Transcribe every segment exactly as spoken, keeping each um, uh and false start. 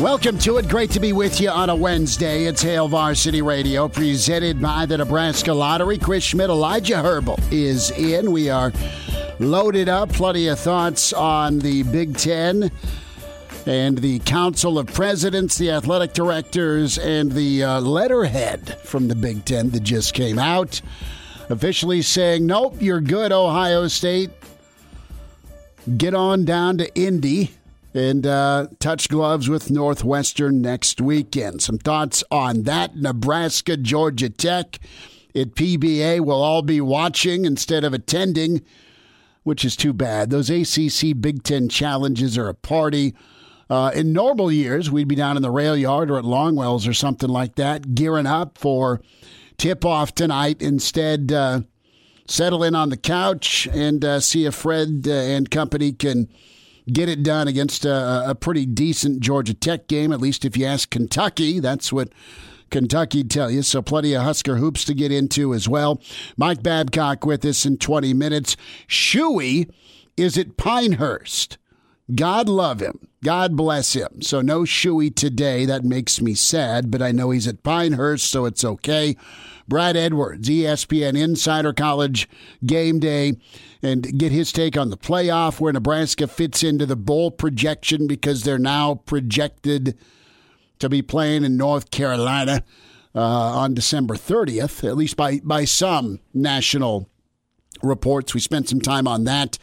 Welcome to it. Great to be with you on a Wednesday. It's Hail Varsity Radio, presented by the Nebraska Lottery. Chris Schmidt, Elijah Herbel is in. We are loaded up. Plenty of thoughts on the Big Ten and the Council of Presidents, the athletic directors, and the uh, letterhead from the Big Ten that just came out, officially saying, nope, you're good, Ohio State. Get on down to Indy. And uh, touch gloves with Northwestern next weekend. Some thoughts on that. Nebraska, Georgia Tech at P B A. We'll all be watching instead of attending, which is too bad. Those A C C Big Ten challenges are a party. Uh, in normal years, we'd be down in the rail yard or at Longwell's or something like that, gearing up for tip-off tonight. Instead, uh, settle in on the couch and uh, see if Fred uh, and company can get it done against a, a pretty decent Georgia Tech game, at least if you ask Kentucky. That's what Kentucky tell you. So plenty of Husker hoops to get into as well. Mike Babcock with us in twenty minutes. Shuey is at Pinehurst. God love him. God bless him. So no Shuey today. That makes me sad, but I know he's at Pinehurst, so it's okay. Brad Edwards, E S P N Insider, College Game Day, and get his take on the playoff, where Nebraska fits into the bowl projection because they're now projected to be playing in North Carolina uh, on December thirtieth, at least by, by some national reports. We spent some time on that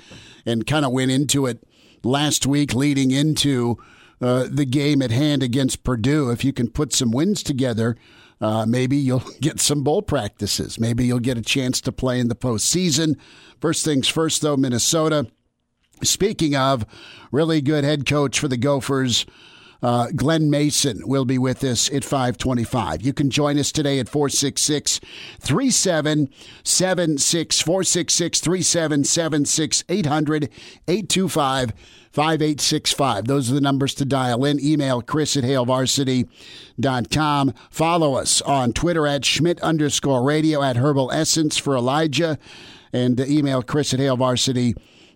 and kind of went into it last week leading into uh, the game at hand against Purdue. If you can put some wins together, Uh, maybe you'll get some bowl practices. Maybe you'll get a chance to play in the postseason. First things first, though, Minnesota. Speaking of, really good head coach for the Gophers, uh, Glenn Mason will be with us at five twenty-five. You can join us today at four six six, three seven seven six, four six six, three seven seven six, eight hundred, eight two five, five eight six five. Those are the numbers to dial in. Email Chris at hail varsity dot com. Follow us on Twitter at Schmidt underscore radio, at Herbal Essence for Elijah, and email Chris at hail varsity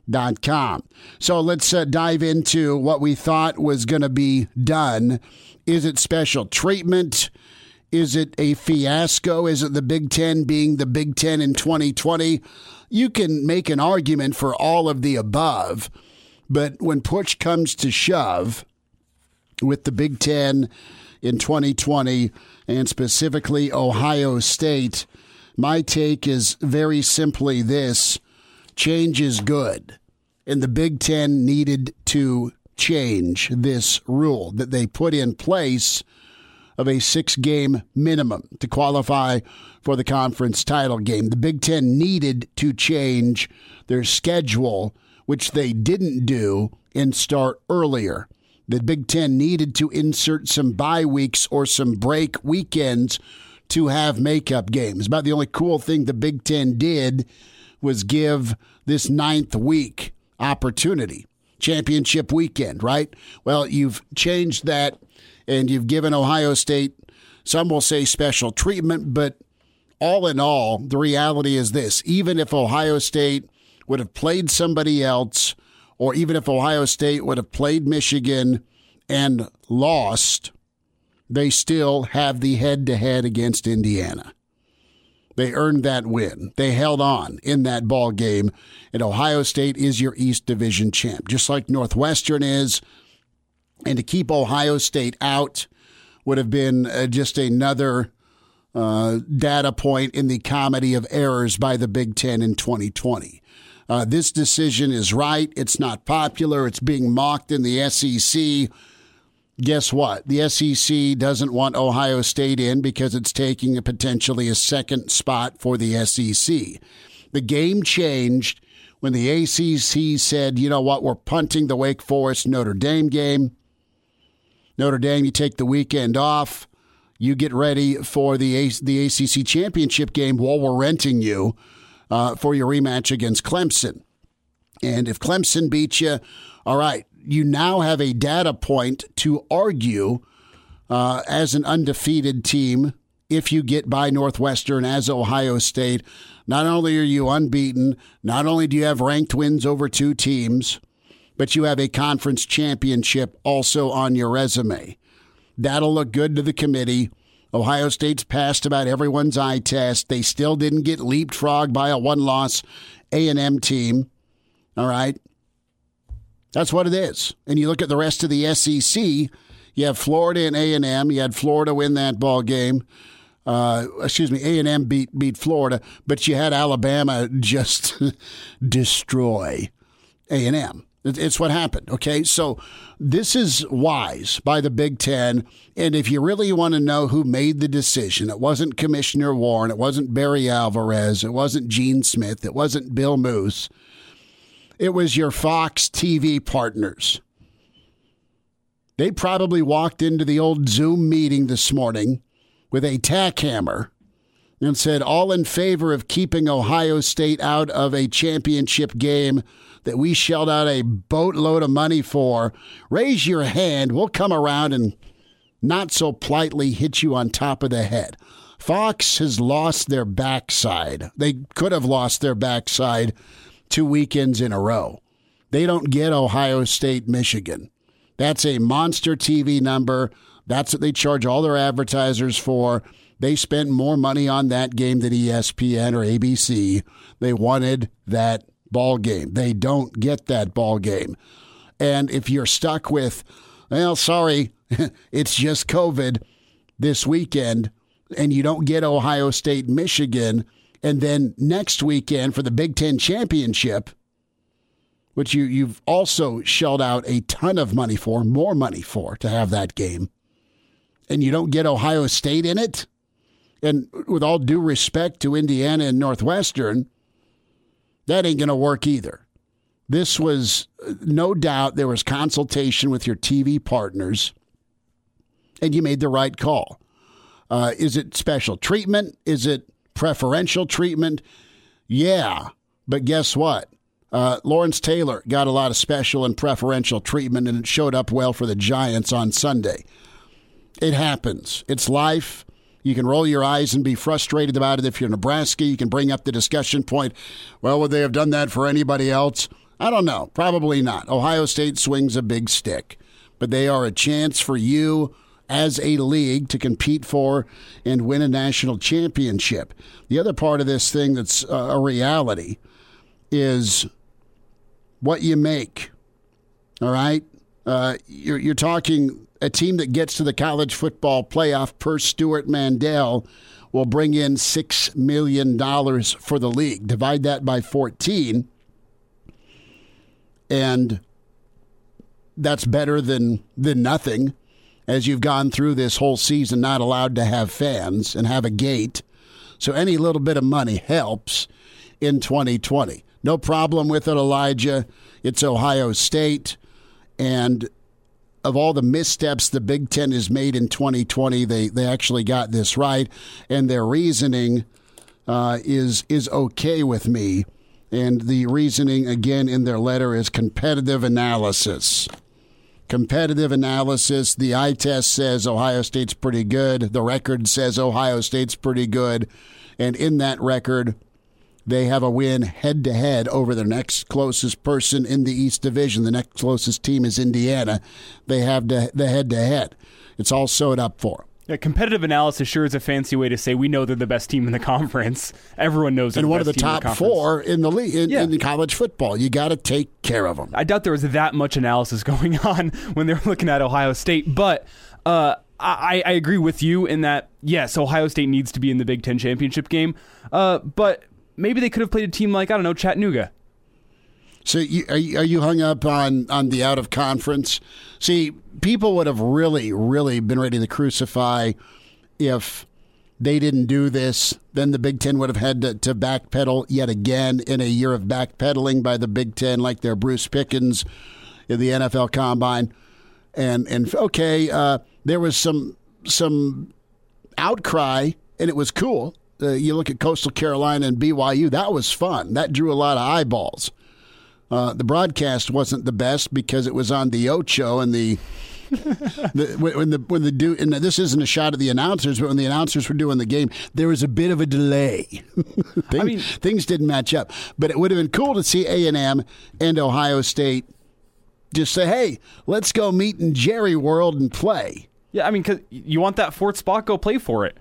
dot com. So let's uh, dive into what we thought was going to be done. Is it special treatment? Is it a fiasco? Is it the Big Ten being the Big Ten in twenty twenty? You can make an argument for all of the above. But when push comes to shove with the Big Ten in twenty twenty and specifically Ohio State, my take is very simply this: change is good. And the Big Ten needed to change this rule that they put in place of a six-game minimum to qualify for the conference title game. The Big Ten needed to change their schedule, which they didn't do, and start earlier. The Big Ten needed to insert some bye weeks or some break weekends to have makeup games. About the only cool thing the Big Ten did was give this ninth week opportunity. Championship weekend, right? Well, you've changed that, and you've given Ohio State, some will say special treatment, but all in all, the reality is this: even if Ohio State would have played somebody else, or even if Ohio State would have played Michigan and lost, they still have the head-to-head against Indiana. They earned that win. They held on in that ball game, and Ohio State is your East Division champ, just like Northwestern is. And to keep Ohio State out would have been just another uh, data point in the comedy of errors by the Big Ten in twenty twenty. Uh, this decision is right. It's not popular. It's being mocked in the S E C. Guess what? The S E C doesn't want Ohio State in because it's taking a potentially a second spot for the S E C. The game changed when the A C C said, you know what, we're punting the Wake Forest-Notre Dame game. Notre Dame, you take the weekend off. You get ready for the the A C C championship game while we're renting you uh, for your rematch against Clemson. And if Clemson beats you, all right, you now have a data point to argue uh, as an undefeated team if you get by Northwestern as Ohio State. Not only are you unbeaten, not only do you have ranked wins over two teams, but you have a conference championship also on your resume. That'll look good to the committee. Ohio State's passed about everyone's eye test. They still didn't get leapfrogged by a one-loss A and M team. All right. That's what it is. And you look at the rest of the S E C, you have Florida and A and M. You had Florida win that ball game. Uh, excuse me, A and M beat beat Florida, but you had Alabama just destroy A and M. It's what happened, okay? So this is wise by the Big Ten, and if you really want to know who made the decision, it wasn't Commissioner Warren, it wasn't Barry Alvarez, it wasn't Gene Smith, it wasn't Bill Moose. It was your Fox T V partners. They probably walked into the old Zoom meeting this morning with a tack hammer and said, all in favor of keeping Ohio State out of a championship game that we shelled out a boatload of money for, raise your hand. We'll come around and not so politely hit you on top of the head. Fox has lost their backside. They could have lost their backside two weekends in a row. They don't get Ohio State, Michigan. That's a monster T V number. That's what they charge all their advertisers for. They spent more money on that game than E S P N or A B C. They wanted that ball game. They don't get that ball game. And if you're stuck with, well, sorry, it's just COVID this weekend, and you don't get Ohio State, Michigan, and then next weekend for the Big Ten Championship, which you, you've also shelled out a ton of money for, more money for, to have that game, and you don't get Ohio State in it? And with all due respect to Indiana and Northwestern, that ain't going to work either. This was, no doubt, there was consultation with your T V partners, and you made the right call. Uh, is it special treatment? Is it preferential treatment? Yeah, but guess what? Uh, Lawrence Taylor got a lot of special and preferential treatment, and it showed up well for the Giants on Sunday. It happens. It's life. You can roll your eyes and be frustrated about it. If you're Nebraska, you can bring up the discussion point. Well, would they have done that for anybody else? I don't know. Probably not. Ohio State swings a big stick, but they are a chance for you as a league to compete for and win a national championship. The other part of this thing that's a reality is what you make. All right? Uh, you're, you're talking a team that gets to the college football playoff per Stuart Mandel will bring in six million dollars for the league. Divide that by fourteen, and that's better than, than nothing, as you've gone through this whole season not allowed to have fans and have a gate. So any little bit of money helps in twenty twenty. No problem with it, Elijah. It's Ohio State. And of all the missteps the Big Ten has made in twenty twenty, they they actually got this right, and their reasoning uh, is is okay with me. And the reasoning, again, in their letter is competitive analysis. Competitive analysis. The eye test says Ohio State's pretty good. The record says Ohio State's pretty good. And in that record, they have a win head-to-head over the next closest person in the East Division. The next closest team is Indiana. They have the head-to-head. It's all sewed up for them. Yeah, competitive analysis sure is a fancy way to say we know they're the best team in the conference. Everyone knows they're the best team in the conference. And one of the top four in the league, in, yeah. in college football. You got to take care of them. I doubt there was that much analysis going on when they were looking at Ohio State, but uh, I, I agree with you in that, yes, Ohio State needs to be in the Big Ten championship game, uh, but maybe they could have played a team like, I don't know, Chattanooga. So you, are you hung up on, on the out-of-conference? See, people would have really, really been ready to crucify if they didn't do this. Then the Big Ten would have had to, to backpedal yet again in a year of backpedaling by the Big Ten, like their Bruce Pickens in the N F L Combine. And, and okay, uh, there was some some outcry, and it was cool. Uh, you look at Coastal Carolina and B Y U, that was fun. That drew a lot of eyeballs. Uh, the broadcast wasn't the best because it was on the Ocho and the, the when the when the do and this isn't a shot at the announcers, but when the announcers were doing the game, there was a bit of a delay. things, I mean, things didn't match up, but it would have been cool to see A and M and Ohio State just say, "Hey, let's go meet in Jerry World and play." Yeah, I mean, because you want that fourth spot, go play for it.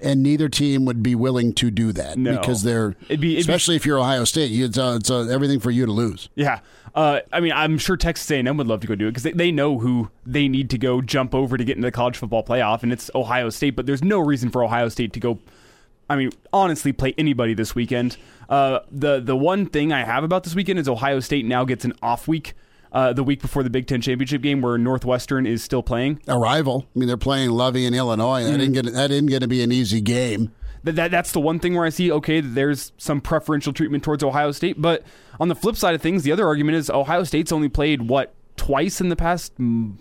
And neither team would be willing to do that no. because they're, it'd be, it'd especially be, if you're Ohio State, it's, uh, it's uh, everything for you to lose. Yeah. Uh, I mean, I'm sure Texas A and M would love to go do it because they, they know who they need to go jump over to get into the college football playoff, and it's Ohio State, but there's no reason for Ohio State to go, I mean, honestly, play anybody this weekend. Uh, the, the one thing I have about this weekend is Ohio State now gets an off week. Uh, the week before the Big Ten championship game, where Northwestern is still playing a rival. I mean, they're playing Lovey in Illinois. That mm. ain't that ain't going to be an easy game. That, that that's the one thing where I see okay, there's some preferential treatment towards Ohio State. But on the flip side of things, the other argument is Ohio State's only played what twice in the past mm,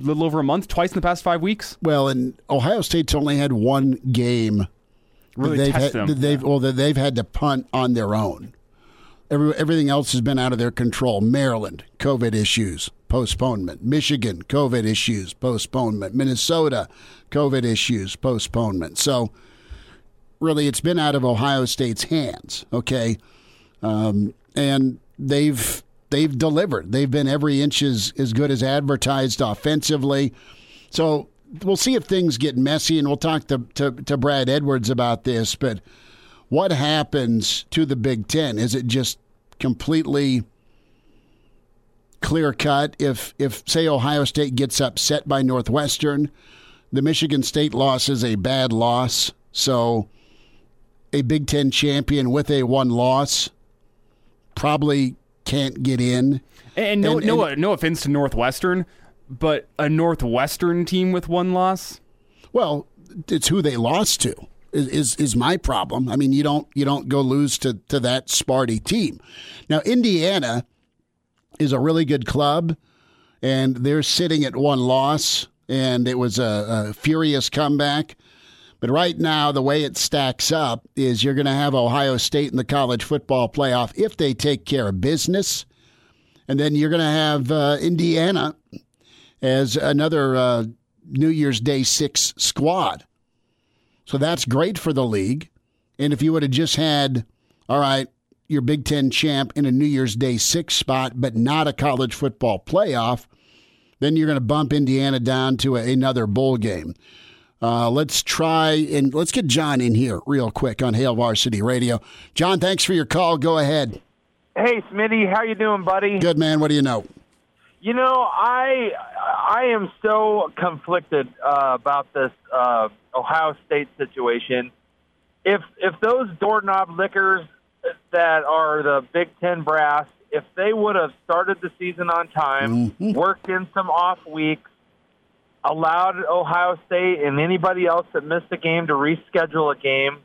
little over a month, twice in the past five weeks. Well, and Ohio State's only had one game. Really that they've test had, them. That they've yeah. well, that they've had to punt on their own. Every, everything else has been out of their control. Maryland, COVID issues, postponement. Michigan, COVID issues, postponement. Minnesota, COVID issues, postponement. So, really, it's been out of Ohio State's hands, okay? Um, and they've they've delivered. They've been every inch as, as good as advertised offensively. So, we'll see if things get messy, and we'll talk to, to, to Brad Edwards about this, but what happens to the Big Ten? Is it just completely clear-cut? If, if, say, Ohio State gets upset by Northwestern, the Michigan State loss is a bad loss. So a Big Ten champion with a one loss probably can't get in. And no, and, no, and, no offense to Northwestern, but a Northwestern team with one loss? Well, it's who they lost to. Is is my problem. I mean, you don't you don't go lose to, to that Sparty team. Now, Indiana is a really good club, and they're sitting at one loss, and it was a, a furious comeback. But right now, the way it stacks up is you're going to have Ohio State in the college football playoff if they take care of business, and then you're going to have uh, Indiana as another uh, New Year's Day six squad. So that's great for the league. And if you would have just had, all right, your Big Ten champ in a New Year's Day six spot, but not a college football playoff, then you're going to bump Indiana down to a, another bowl game. Uh, let's try and let's get John in here real quick on Hail Varsity Radio. John, thanks for your call. Go ahead. Hey, Smitty. How you doing, buddy? Good, man. What do you know? You know, I I am so conflicted uh, about this uh Ohio State situation. If if those doorknob lickers that are the Big Ten brass, if they would have started the season on time, mm-hmm. worked in some off weeks, allowed Ohio State and anybody else that missed a game to reschedule a game,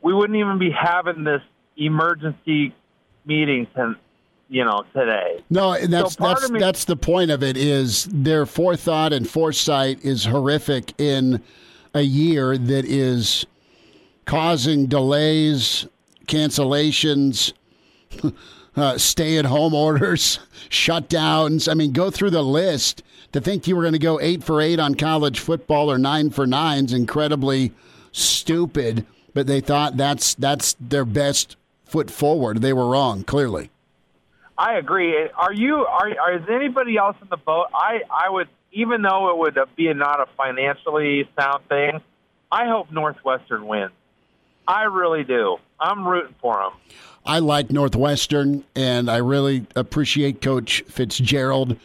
we wouldn't even be having this emergency meeting to, you know, today. No, and that's so that's me- that's the point of it is their forethought and foresight is horrific in a year that is causing delays, cancellations, uh, stay-at-home orders, shutdowns. I mean, go through the list. To think you were going to go eight for eight on college football or nine for nine is incredibly stupid, but they thought that's that's their best foot forward. They were wrong, clearly. I agree. Are you? Are, are is anybody else in the boat? I, I would... Even though it would be not a financially sound thing, I hope Northwestern wins. I really do. I'm rooting for them. I like Northwestern, and I really appreciate Coach Fitzgerald.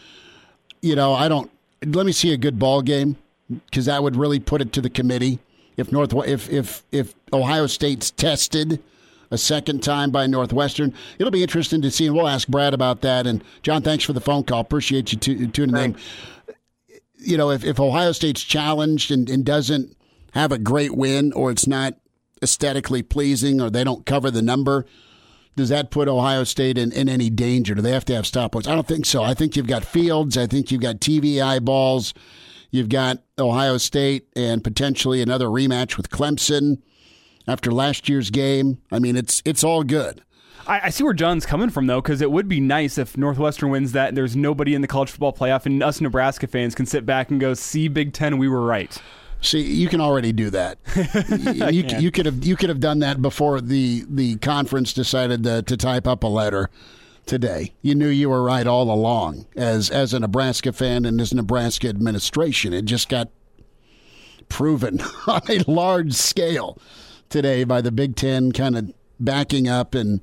You know, I don't – let me see a good ball game. because that would really put it to the committee. If North, if if if Ohio State's tested a second time by Northwestern, it'll be interesting to see. And we'll ask Brad about that. And John, thanks for the phone call. Appreciate you t- tuning thanks. in. You know, if, if Ohio State's challenged and, and doesn't have a great win, or it's not aesthetically pleasing, or they don't cover the number, does that put Ohio State in, in any danger? Do they have to have stop points? I don't think so. I think you've got Fields. I think you've got T V eyeballs. You've got Ohio State and potentially another rematch with Clemson after last year's game. I mean, it's it's all good. I see where John's coming from, though, because it would be nice if Northwestern wins that and there's nobody in the college football playoff, and us Nebraska fans can sit back and go, see, Big Ten, we were right. See, you can already do that. you, yeah. you could have you could have done that before the, the conference decided to, to type up a letter today. You knew you were right all along as, as a Nebraska fan and as Nebraska administration. It just got proven on a large scale today by the Big Ten kind of backing up and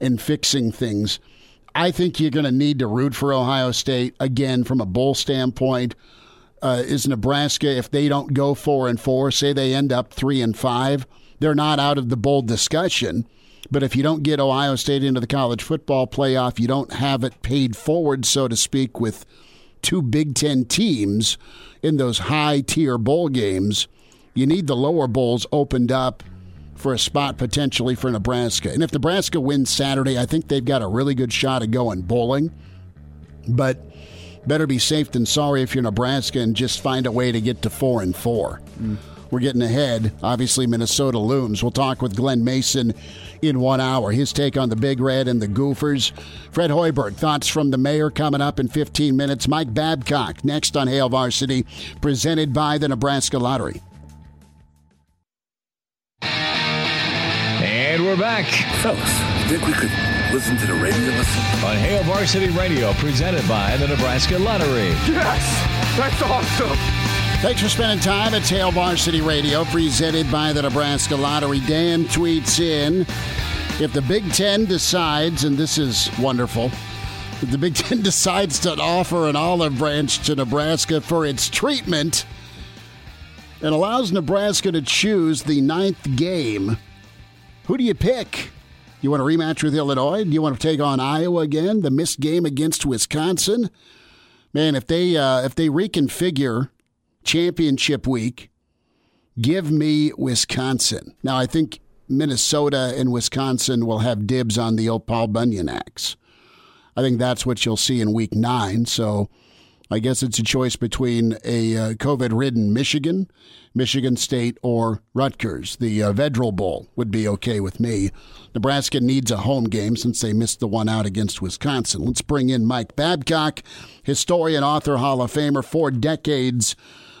and fixing things. I think you're going to need to root for Ohio State, again, from a bowl standpoint. Uh, is Nebraska, if they don't go four and four, say they end up three and five, they're not out of the bowl discussion. But if you don't get Ohio State into the college football playoff, you don't have it paid forward, so to speak, with two Big Ten teams in those high-tier bowl games. You need the lower bowls opened up for a spot potentially for Nebraska. And if Nebraska wins Saturday, I think they've got a really good shot of going bowling. But better be safe than sorry if you're Nebraska and just find a way to get to four and four. Mm. We're getting ahead. Obviously, Minnesota looms. We'll talk with Glenn Mason in one hour. His take on the Big Red and the Gophers. Fred Hoiberg, thoughts from the mayor coming up in fifteen minutes. Mike Babcock next on Hail Varsity, presented by the Nebraska Lottery. And we're back. Fellas, you think we could listen to the radio listen? On Hail Varsity Radio, presented by the Nebraska Lottery. Yes! That's awesome! Thanks for spending time. It's Hail Varsity Radio, presented by the Nebraska Lottery. Dan tweets in, if the Big Ten decides, and this is wonderful, if the Big Ten decides to offer an olive branch to Nebraska for its treatment, it allows Nebraska to choose the ninth game. Who do you pick? You want a rematch with Illinois? Do you want to take on Iowa again? The missed game against Wisconsin? Man, if they uh, if they reconfigure championship week, give me Wisconsin. Now, I think Minnesota and Wisconsin will have dibs on the old Paul Bunyan axe. I think that's what you'll see in week nine. So I guess it's a choice between a uh, COVID-ridden Michigan, Michigan State, or Rutgers. The uh, Vedral Bowl would be okay with me. Nebraska needs a home game since they missed the one out against Wisconsin. Let's bring in Mike Babcock, historian, author, Hall of Famer, four decades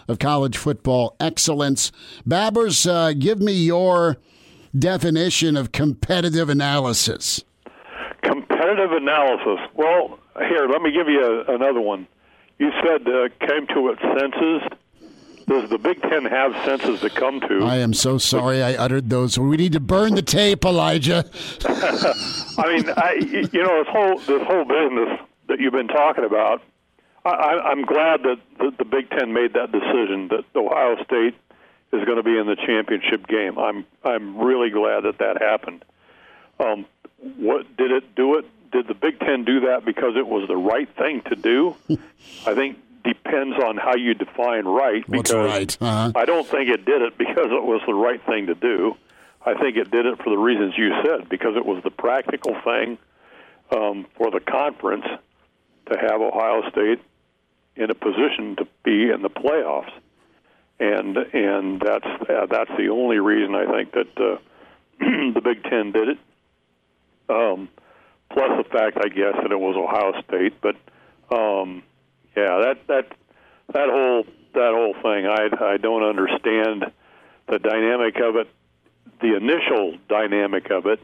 of college football excellence. Babbers, uh, give me your definition of competitive analysis. Competitive analysis. Well, here, let me give you a, another one. You said uh, came to its senses. Does the Big Ten have senses to come to? I am so sorry I uttered those. We need to burn the tape, Elijah. I mean, I, you know, this whole this whole business that you've been talking about, I, I, I'm glad that the, the Big Ten made that decision that Ohio State is going to be in the championship game. I'm I'm really glad that that happened. Um, what did it do it? Did the Big Ten do that because it was the right thing to do? I think depends on how you define right. Because What's right? Uh-huh. I don't think it did it because it was the right thing to do. I think it did it for the reasons you said, because it was the practical thing um, for the conference to have Ohio State in a position to be in the playoffs, and and that's uh, that's the only reason I think that uh, the Big Ten did it. Um. Plus the fact, I guess, that it was Ohio State, but um, yeah, that that that whole that whole thing, I I don't understand the dynamic of it, the initial dynamic of it,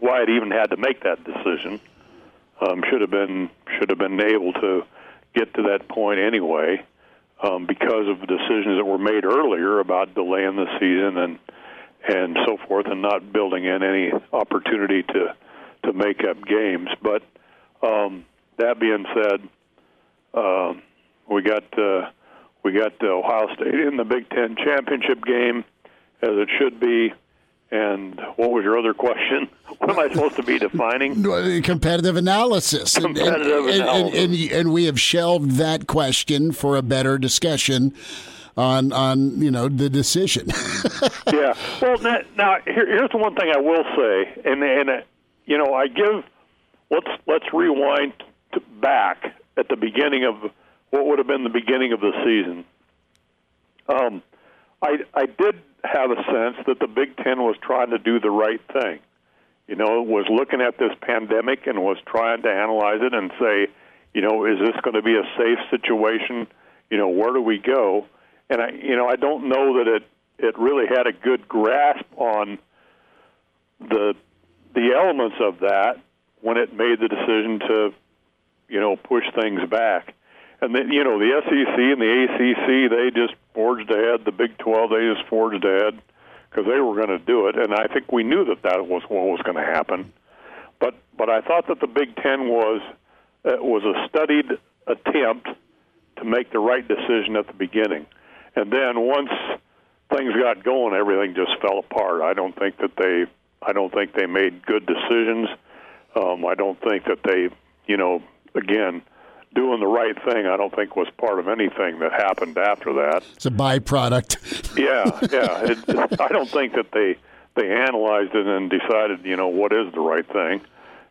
why it even had to make that decision. Um, should have been should have been able to get to that point anyway, um, because of decisions that were made earlier about delaying the season and and so forth, and not building in any opportunity to. to make up games. But um, that being said, um, we got uh, We got Ohio State in the Big Ten championship game, as it should be. And what was your other question? What am I supposed to be defining? Competitive analysis. Competitive and, and, analysis. And, and, and, and we have shelved that question for a better discussion on, on you know, the decision. Yeah. Well, now, now here, here's the one thing I will say. And, and uh, you know, I give – let's let's rewind to back at the beginning of what would have been the beginning of the season. Um, I I did – have a sense that the Big Ten was trying to do the right thing. You know, was looking at this pandemic and was trying to analyze it and say, you know, is this going to be a safe situation? You know, where do we go? And, I, you know, I don't know that it, it really had a good grasp on the the elements of that when it made the decision to, you know, push things back. And, then, you know, the S E C and the A C C, they just forged ahead. The Big twelve, they just forged ahead because they were going to do it. And I think we knew that that was what was going to happen. But but I thought that the Big Ten was uh, was a studied attempt to make the right decision at the beginning. And then once things got going, everything just fell apart. I don't think that they I don't think they made good decisions. Um, I don't think that they, you know, again, doing the right thing, I don't think, was part of anything that happened after that. It's a byproduct. yeah, yeah. It, it, I don't think that they they analyzed it and decided, you know, what is the right thing.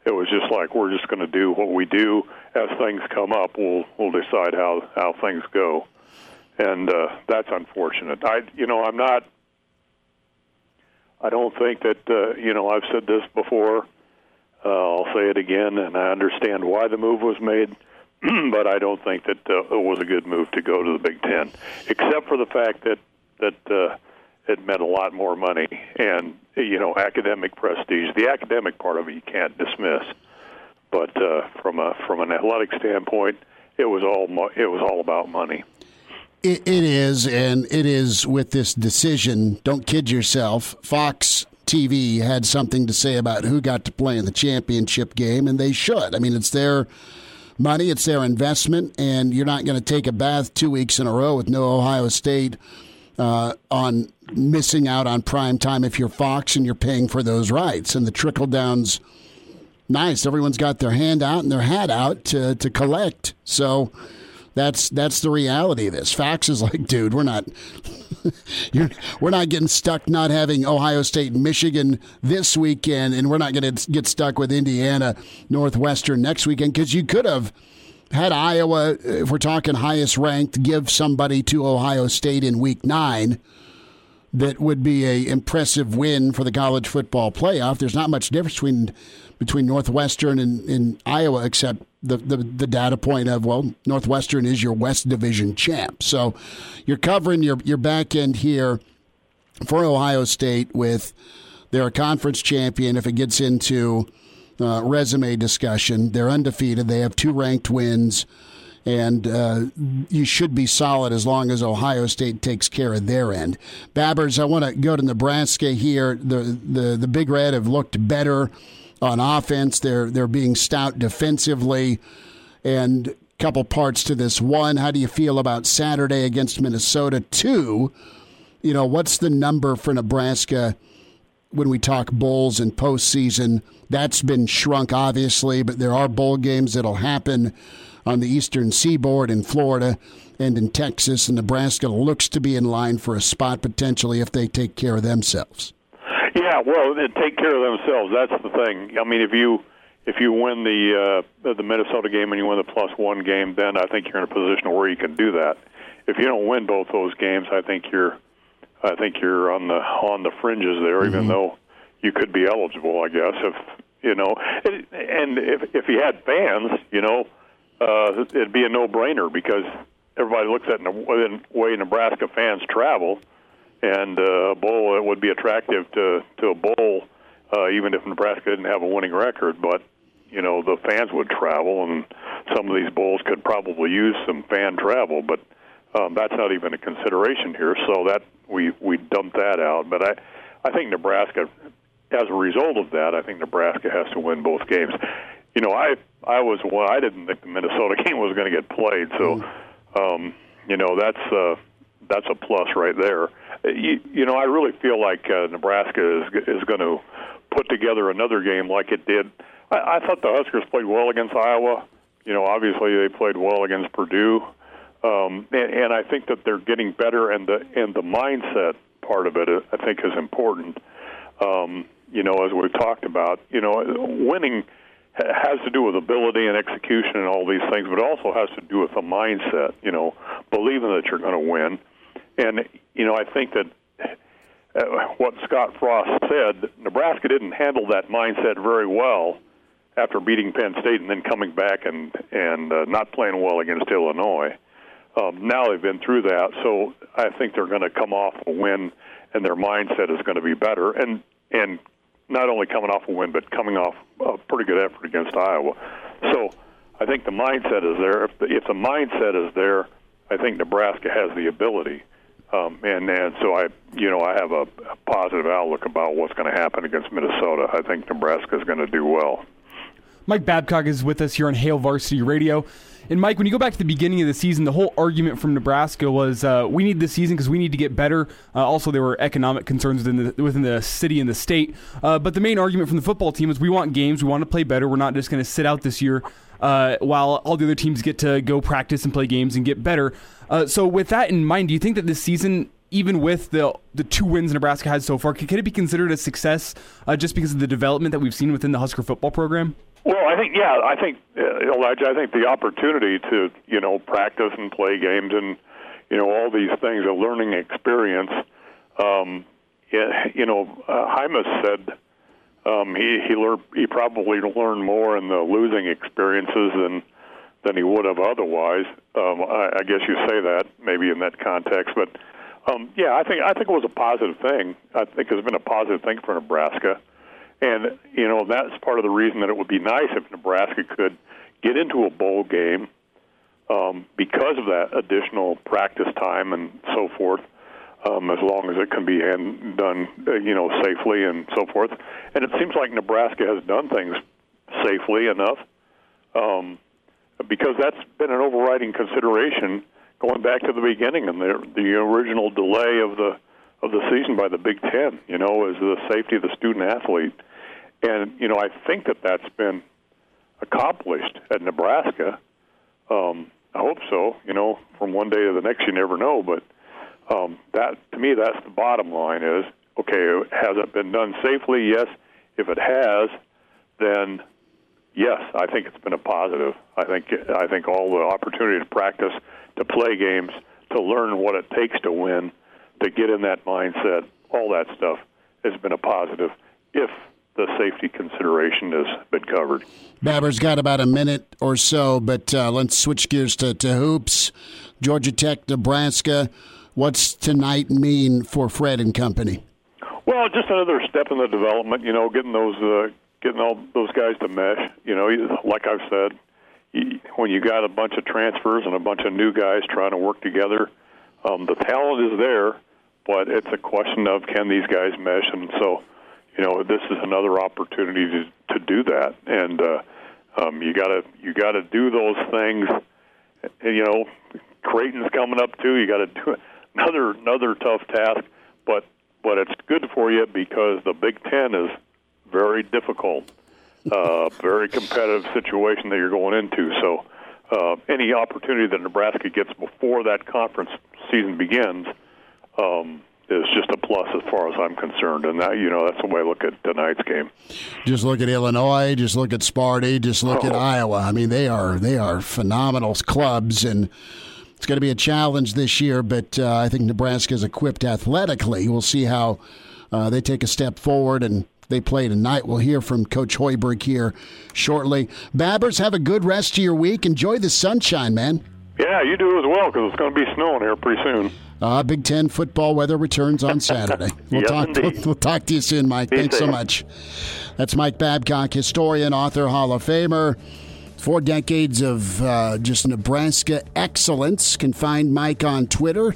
It was just like, we're just going to do what we do. As things come up, we'll we'll decide how, how things go. And uh, that's unfortunate. I, you know, I'm not, I don't think that, uh, you know, I've said this before. Uh, I'll say it again, and I understand why the move was made. But I don't think that uh, it was a good move to go to the Big Ten, except for the fact that that uh, it meant a lot more money and, you know, academic prestige. The academic part of it you can't dismiss, but uh, from a from an athletic standpoint, it was all mo- it was all about money. It, it is, and it is with this decision. Don't kid yourself, Fox T V had something to say about who got to play in the championship game, and they should. I mean, it's their money, it's their investment, and you're not going to take a bath two weeks in a row with no Ohio State uh, on missing out on prime time if you're Fox and you're paying for those rights. And the trickle-down's nice. Everyone's got their hand out and their hat out to, to collect. So that's that's the reality of this. Fox is like, dude, we're not you're, we're not getting stuck not having Ohio State and Michigan this weekend, and we're not going to get stuck with Indiana, Northwestern next weekend, because you could have had Iowa, if we're talking highest ranked, give somebody to Ohio State in week nine. That would be a impressive win for the college football playoff. There's not much difference between between Northwestern and, and Iowa, except the, the the data point of, well, Northwestern is your West Division champ. So you're covering your, your back end here for Ohio State with their conference champion. If it gets into uh, resume discussion, they're undefeated. They have two ranked wins. And uh, you should be solid as long as Ohio State takes care of their end. Babbers, I want to go to Nebraska here. The, the the Big Red have looked better on offense. They're they're being stout defensively. And a couple parts to this. One, how do you feel about Saturday against Minnesota? Two, you know, what's the number for Nebraska when we talk bowls and postseason? That's been shrunk, obviously, but there are bowl games that'll happen on the eastern seaboard in Florida and in Texas, and Nebraska looks to be in line for a spot potentially if they take care of themselves. Yeah, well, they take care of themselves. That's the thing. I mean, if you if you win the uh, the Minnesota game and you win the plus one game, then I think you're in a position where you can do that. If you don't win both those games, I think you're I think you're on the on the fringes there. Mm-hmm. Even though you could be eligible, I guess, if you know, and if if you had fans, you know. Uh, it'd be a no-brainer because everybody looks at the way Nebraska fans travel, and uh, a bowl, it would be attractive to, to a bowl, uh, even if Nebraska didn't have a winning record. But, you know, the fans would travel, and some of these bowls could probably use some fan travel, but um, that's not even a consideration here, so that we, we dumped that out. But I, I think Nebraska, as a result of that, I think Nebraska has to win both games. You know, I I was well, I didn't think the Minnesota game was going to get played, so um, you know, that's uh, that's a plus right there. You, you know, I really feel like uh, Nebraska is is going to put together another game like it did. I, I thought the Huskers played well against Iowa. You know, obviously they played well against Purdue, um, and, and I think that they're getting better. And the and the mindset part of it, I think, is important. Um, you know, as we've talked about, you know, winning has to do with ability and execution and all these things, but it also has to do with the mindset. You know, believing that you're going to win. And, you know, I think that what Scott Frost said, Nebraska didn't handle that mindset very well after beating Penn State and then coming back and, and uh, not playing well against Illinois. Um, now they've been through that, so I think they're going to come off a win, and their mindset is going to be better. And, and not only coming off a win, but coming off a pretty good effort against Iowa. So I think the mindset is there. If the, if the mindset is there, I think Nebraska has the ability. Um, and, and so I, you know, I have a, a positive outlook about what's going to happen against Minnesota. I think Nebraska is going to do well. Mike Babcock is with us here on Hail Varsity Radio. And, Mike, when you go back to the beginning of the season, the whole argument from Nebraska was uh, we need this season because we need to get better. Uh, also, there were economic concerns within the, within the city and the state. Uh, but the main argument from the football team is we want games. We want to play better. We're not just going to sit out this year uh, while all the other teams get to go practice and play games and get better. Uh, so with that in mind, do you think that this season, even with the the two wins Nebraska had so far, could, could it be considered a success uh, just because of the development that we've seen within the Husker football program? Well, I think, yeah, I think, uh, Elijah, I think the opportunity to, you know, practice and play games and, you know, all these things, a learning experience, um, it, you know, uh, Hymas said um, he he, learned, he probably learned more in the losing experiences than than he would have otherwise. Um, I, I guess you say that maybe in that context, but, um, yeah, I think I think it was a positive thing. I think it's been a positive thing for Nebraska. And, you know, that's part of the reason that it would be nice if Nebraska could get into a bowl game um, because of that additional practice time and so forth, um, as long as it can be hand- done, uh, you know, safely and so forth. And it seems like Nebraska has done things safely enough um, because that's been an overriding consideration going back to the beginning and the, the original delay of the of the season by the Big Ten, you know, is the safety of the student-athlete. And, you know, I think that that's been accomplished at Nebraska. Um, I hope so. You know, from one day to the next, you never know. But um, that, to me, that's the bottom line is, okay, has it been done safely? Yes. If it has, then yes, I think it's been a positive. I think I think all the opportunity to practice, to play games, to learn what it takes to win, to get in that mindset, all that stuff has been a positive if the safety consideration has been covered. Babber's got about a minute or so, but uh, let's switch gears to, to hoops. Georgia Tech, Nebraska, what's tonight mean for Fred and company? Well, just another step in the development, you know, getting those uh, getting all those guys to mesh. You know, like I've said, when you got a bunch of transfers and a bunch of new guys trying to work together, um, the talent is there. But it's a question of can these guys mesh, and so, you know, this is another opportunity to, to do that. And uh, um, you gotta you gotta do those things. And, you know, Creighton's coming up too. You gotta do another another tough task, but but it's good for you because the Big Ten is very difficult, uh, very competitive situation that you're going into. So uh, any opportunity that Nebraska gets before that conference season begins. Um, it's just a plus as far as I'm concerned. And, that, you know, that's the way I look at tonight's game. Just look at Illinois. Just look at Sparty. Just look oh. at Iowa. I mean, they are they are phenomenal clubs, and it's going to be a challenge this year. But uh, I think Nebraska is equipped athletically. We'll see how uh, they take a step forward and they play tonight. We'll hear from Coach Hoiberg here shortly. Babbers, have a good rest of your week. Enjoy the sunshine, man. Yeah, you do as well because it's going to be snowing here pretty soon. Uh, Big Ten football weather returns on Saturday. We'll, yes, talk, we'll, we'll talk to you soon, Mike. Be Thanks safe. so much. That's Mike Babcock, historian, author, Hall of Famer. Four decades of uh, just Nebraska excellence. Can find Mike on Twitter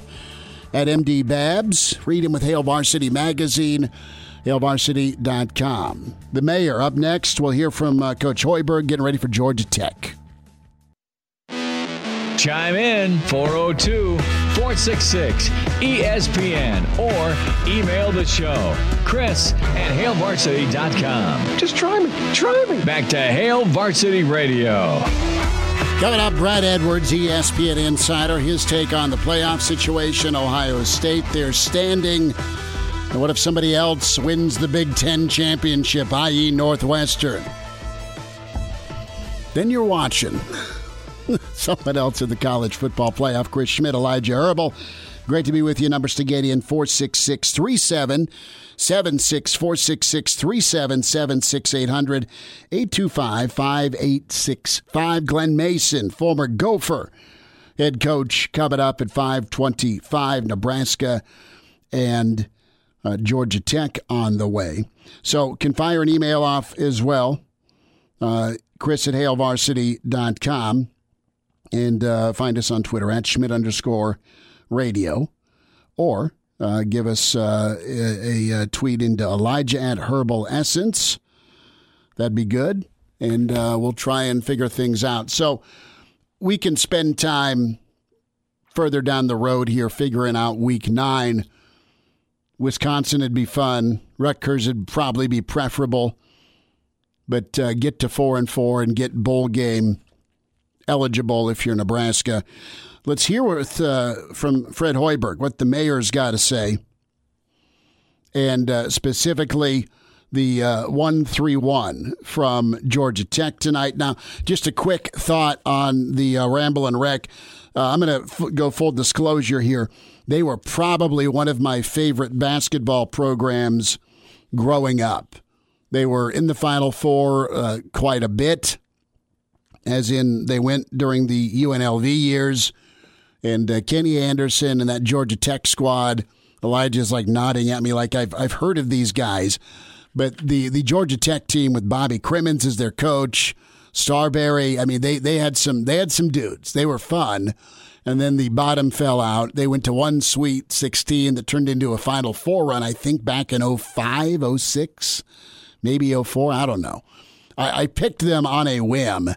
at M D Babs. Read him with Hail Varsity Magazine, hail varsity dot com. The mayor up next. We'll hear from uh, Coach Hoiberg getting ready for Georgia Tech. Chime in four oh two, four six six, E S P N or email the show, Chris at hail varsity dot com. Just try me. Try me. Back to Hail Varsity Radio. Coming up, Brad Edwards, E S P N Insider, his take on the playoff situation, Ohio State, their standing. And what if somebody else wins the Big Ten championship, that is. Northwestern? Then you're watching something else in the college football playoff. Chris Schmidt, Elijah Herbel. Great to be with you. Number Stigadian, four six six, three seven seven six, four six six, three seven seven six, eight two five, five eight six five. Glenn Mason, former Gopher head coach, coming up at five twenty-five. Nebraska and uh, Georgia Tech on the way. So can fire an email off as well. Uh, Chris at hail varsity dot com. And uh, find us on Twitter at Schmidt underscore radio, or uh, give us uh, a, a tweet into Elijah at Herbal Essence. That'd be good, and uh, we'll try and figure things out. So we can spend time further down the road here figuring out week nine. Wisconsin would be fun. Rutgers would probably be preferable, but uh, get to four and four and get bowl game eligible if you're Nebraska. Let's hear with, uh, from Fred Hoiberg what the mayor's got to say, and uh, specifically the uh, one three one from Georgia Tech tonight. Now, just a quick thought on the uh, Ramble and Wreck. Uh, I'm going to f- go full disclosure here. They were probably one of my favorite basketball programs growing up. They were in the Final Four uh, quite a bit, as in they went during the U N L V years. And uh, Kenny Anderson and that Georgia Tech squad, Elijah's like nodding at me like I've I've heard of these guys. But the, the Georgia Tech team with Bobby Crimmins as their coach, Starberry, I mean, they they had some they had some dudes. They were fun. And then the bottom fell out. They went to one Sweet sixteen that turned into a Final Four run, I think, back in oh five, oh six, maybe oh four. I don't know. I, I picked them on a whim,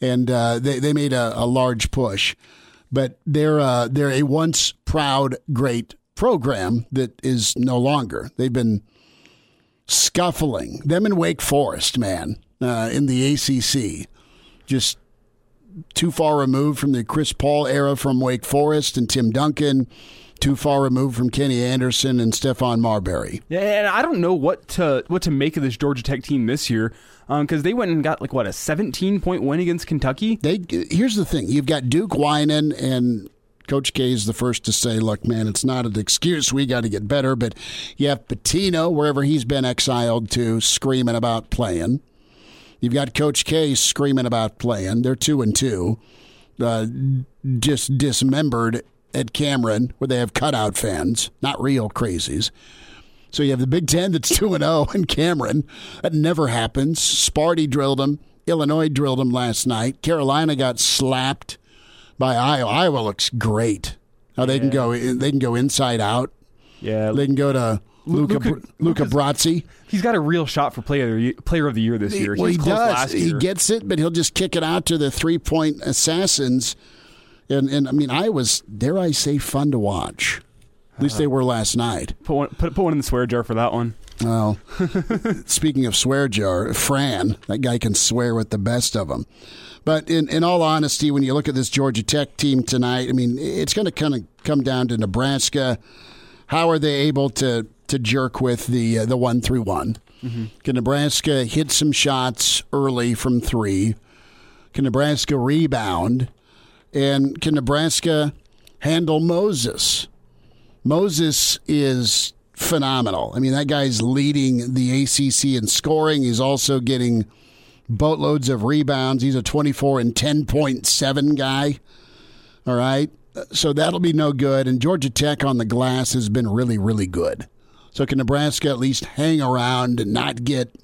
and uh, they, they made a, a large push. But they're uh, they're a once proud, great program that is no longer. They've been scuffling. Them in Wake Forest, man, uh, in the A C C. Just too far removed from the Chris Paul era from Wake Forest and Tim Duncan. Too far removed from Kenny Anderson and Stephon Marbury. Yeah, and I don't know what to what to make of this Georgia Tech team this year, because um, they went and got like what a seventeen point win against Kentucky. They here's the thing: you've got Duke whining, and Coach K is the first to say, "Look, man, it's not an excuse. We got to get better." But you have Pitino, wherever he's been exiled to, screaming about playing. You've got Coach K screaming about playing. They're two and two, uh, just dismembered at Cameron, where they have cutout fans, not real crazies. So you have the Big Ten that's two and oh in Cameron. That never happens. Sparty drilled them. Illinois drilled them last night. Carolina got slapped by Iowa. Iowa looks great. Now they yeah. can go. They can go inside out. Yeah, they can go to Luca Luca, Luca Brazzi. He's got a real shot for player player of the year this year. He, well, he does. Last year. He gets it, but he'll just kick it out to the three point assassins. And, and I mean, Iowa's, dare I say, fun to watch. At least uh, they were last night. Put one, put, put one in the swear jar for that one. Well, speaking of swear jar, Fran, that guy can swear with the best of them. But in, in all honesty, when you look at this Georgia Tech team tonight, I mean, it's going to kind of come down to Nebraska. How are they able to, to jerk with the, uh, the one through one? Mm-hmm. Can Nebraska hit some shots early from three? Can Nebraska rebound? And can Nebraska handle Moses? Moses is phenomenal. I mean, that guy's leading the A C C in scoring. He's also getting boatloads of rebounds. He's a twenty-four and ten point seven guy. All right. So that'll be no good. And Georgia Tech on the glass has been really, really good. So can Nebraska at least hang around and not get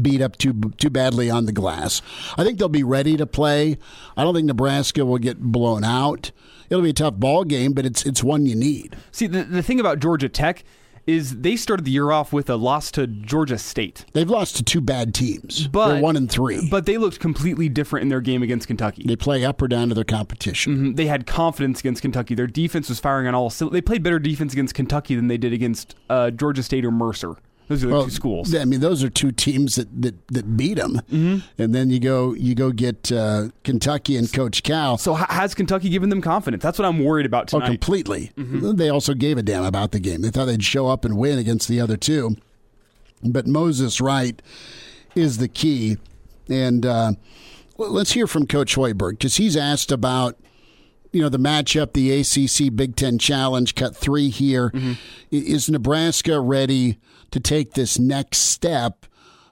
beat up too too badly on the glass? I think they'll be ready to play. I don't think Nebraska will get blown out. It'll be a tough ball game, but it's it's one you need. See, the the thing about Georgia Tech is they started the year off with a loss to Georgia State. They've lost to two bad teams. But, They're one and three. But they looked completely different in their game against Kentucky. They play up or down to their competition. Mm-hmm. They had confidence against Kentucky. Their defense was firing on all cylinders. They played better defense against Kentucky than they did against uh, Georgia State or Mercer. Those are the well, two schools. I mean, those are two teams that, that, that beat them. Mm-hmm. And then you go you go get uh, Kentucky and Coach Cal. So has Kentucky given them confidence? That's what I'm worried about tonight. Oh, completely. Mm-hmm. They also gave a damn about the game. They thought they'd show up and win against the other two. But Moses Wright is the key. And uh, let's hear from Coach Hoiberg, because he's asked about, you know, the matchup, the A C C Big Ten Challenge, cut three here. Mm-hmm. Is Nebraska ready to take this next step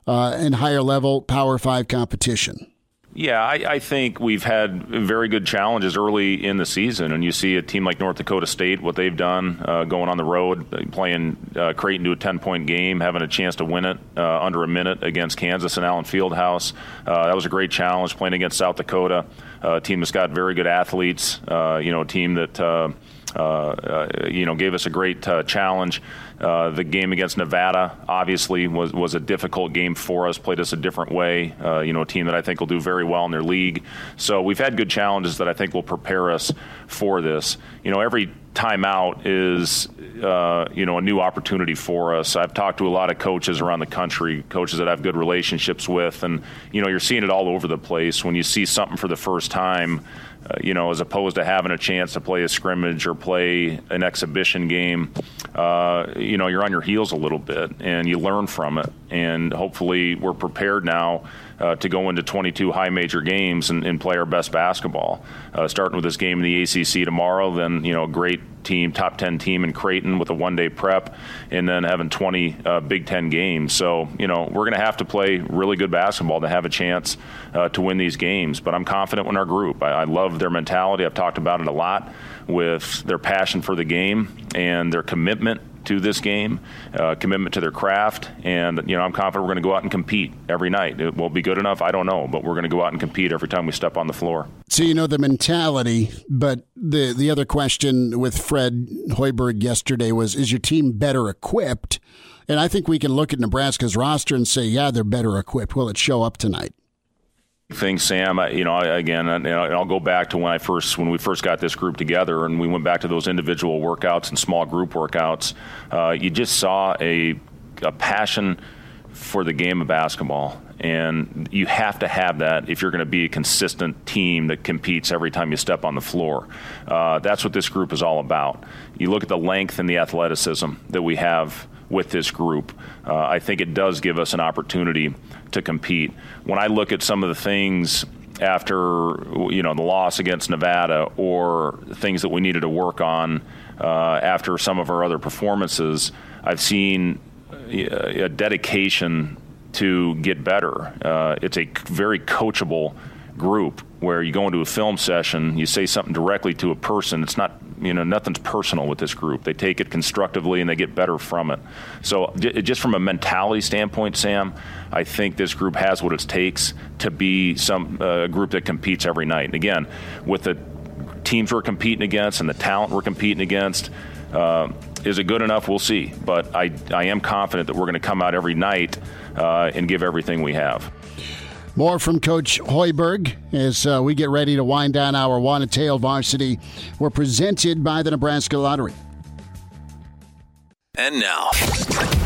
uh, in higher level Power Five competition? Yeah, I, I think we've had very good challenges early in the season, and you see a team like North Dakota State, what they've done, uh, going on the road, playing uh, Creighton to a ten-point game, having a chance to win it uh, under a minute against Kansas and Allen Fieldhouse. Uh, that was a great challenge, playing against South Dakota, uh, a team that's got very good athletes, uh, you know, a team that uh, uh, you know gave us a great uh, challenge. Uh, the game against Nevada obviously was, was a difficult game for us, played us a different way, uh, you know, a team that I think will do very well in their league. So we've had good challenges that I think will prepare us for this. You know, every timeout is, uh, you know, a new opportunity for us. I've talked to a lot of coaches around the country, coaches that I have good relationships with, and, you know, you're seeing it all over the place. When you see something for the first time, Uh, you know, as opposed to having a chance to play a scrimmage or play an exhibition game, uh, you know, you're on your heels a little bit and you learn from it. And hopefully we're prepared now uh, to go into twenty-two high major games and, and play our best basketball, uh, starting with this game in the A C C tomorrow, then, you know, a great team, top ten team in Creighton with a one-day prep, and then having twenty uh, Big Ten games. So, you know, we're going to have to play really good basketball to have a chance uh, to win these games. But I'm confident in our group. I, I love their mentality. I've talked about it a lot, with their passion for the game and their commitment to this game, uh, commitment to their craft. And, you know, I'm confident we're going to go out and compete every night. It will be good enough, I don't know, but we're going to go out and compete every time we step on the floor. So, you know, the mentality, but the the other question with Fred Hoiberg yesterday was, is your team better equipped? And I think we can look at Nebraska's roster and say, yeah, they're better equipped. Will it show up tonight? Thing, Sam, I, you know, I, again, and I'll go back to when I first, when we first got this group together, and we went back to those individual workouts and small group workouts. Uh, you just saw a, a passion for the game of basketball, and you have to have that if you're going to be a consistent team that competes every time you step on the floor. Uh, that's what this group is all about. You look at the length and the athleticism that we have with this group. Uh, I think it does give us an opportunity to compete. When I look at some of the things after, you know, the loss against Nevada, or things that we needed to work on uh, after some of our other performances, I've seen a dedication to get better. Uh, it's a very coachable group, where you go into a film session, you say something directly to a person. It's not, you know, nothing's personal with this group. They take it constructively and they get better from it. So just from a mentality standpoint, Sam, I think this group has what it takes to be some uh, group that competes every night. And again, with the teams we're competing against and the talent we're competing against, uh, is it good enough? We'll see. But I, I am confident that we're going to come out every night uh, and give everything we have. More from Coach Hoiberg as uh, we get ready to wind down our one at Hail Varsity. We're presented by the Nebraska Lottery. And now.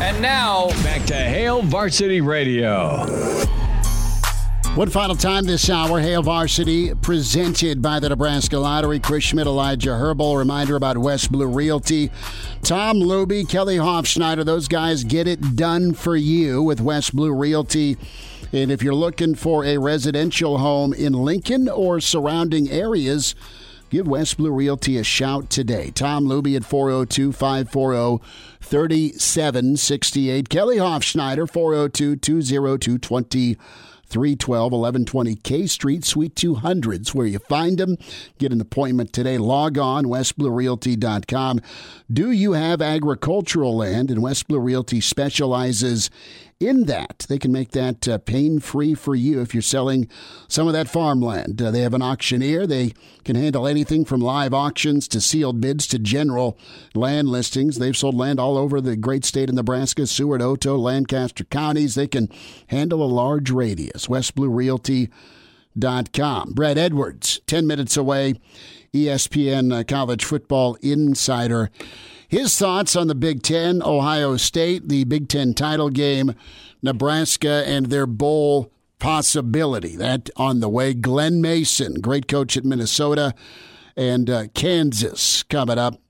And now, back to Hail Varsity Radio. One final time this hour, Hail Varsity, presented by the Nebraska Lottery. Chris Schmidt, Elijah Herbel. Reminder about West Blue Realty. Tom Luby, Kelly Hofschneider. Those guys get it done for you with West Blue Realty. And if you're looking for a residential home in Lincoln or surrounding areas, give West Blue Realty a shout today. Tom Luby at four oh two, five four oh, three seven six eight. Kelly Hofschneider, four oh two, two oh two, two three one two, eleven twenty K Street, Suite two hundred's where you find them. Get an appointment today. Log on, west blue realty dot com. Do you have agricultural land? And West Blue Realty specializes in that. They can make that uh, pain-free for you if you're selling some of that farmland. Uh, they have an auctioneer. They can handle anything from live auctions to sealed bids to general land listings. They've sold land all over the great state of Nebraska, Seward, Otoe, Lancaster counties. They can handle a large radius. West Blue Realty. Dot com. Brad Edwards, ten minutes away, E S P N uh, College Football Insider. His thoughts on the Big Ten, Ohio State, the Big Ten title game, Nebraska, and their bowl possibility. That on the way. Glenn Mason, great coach at Minnesota, and uh, Kansas coming up.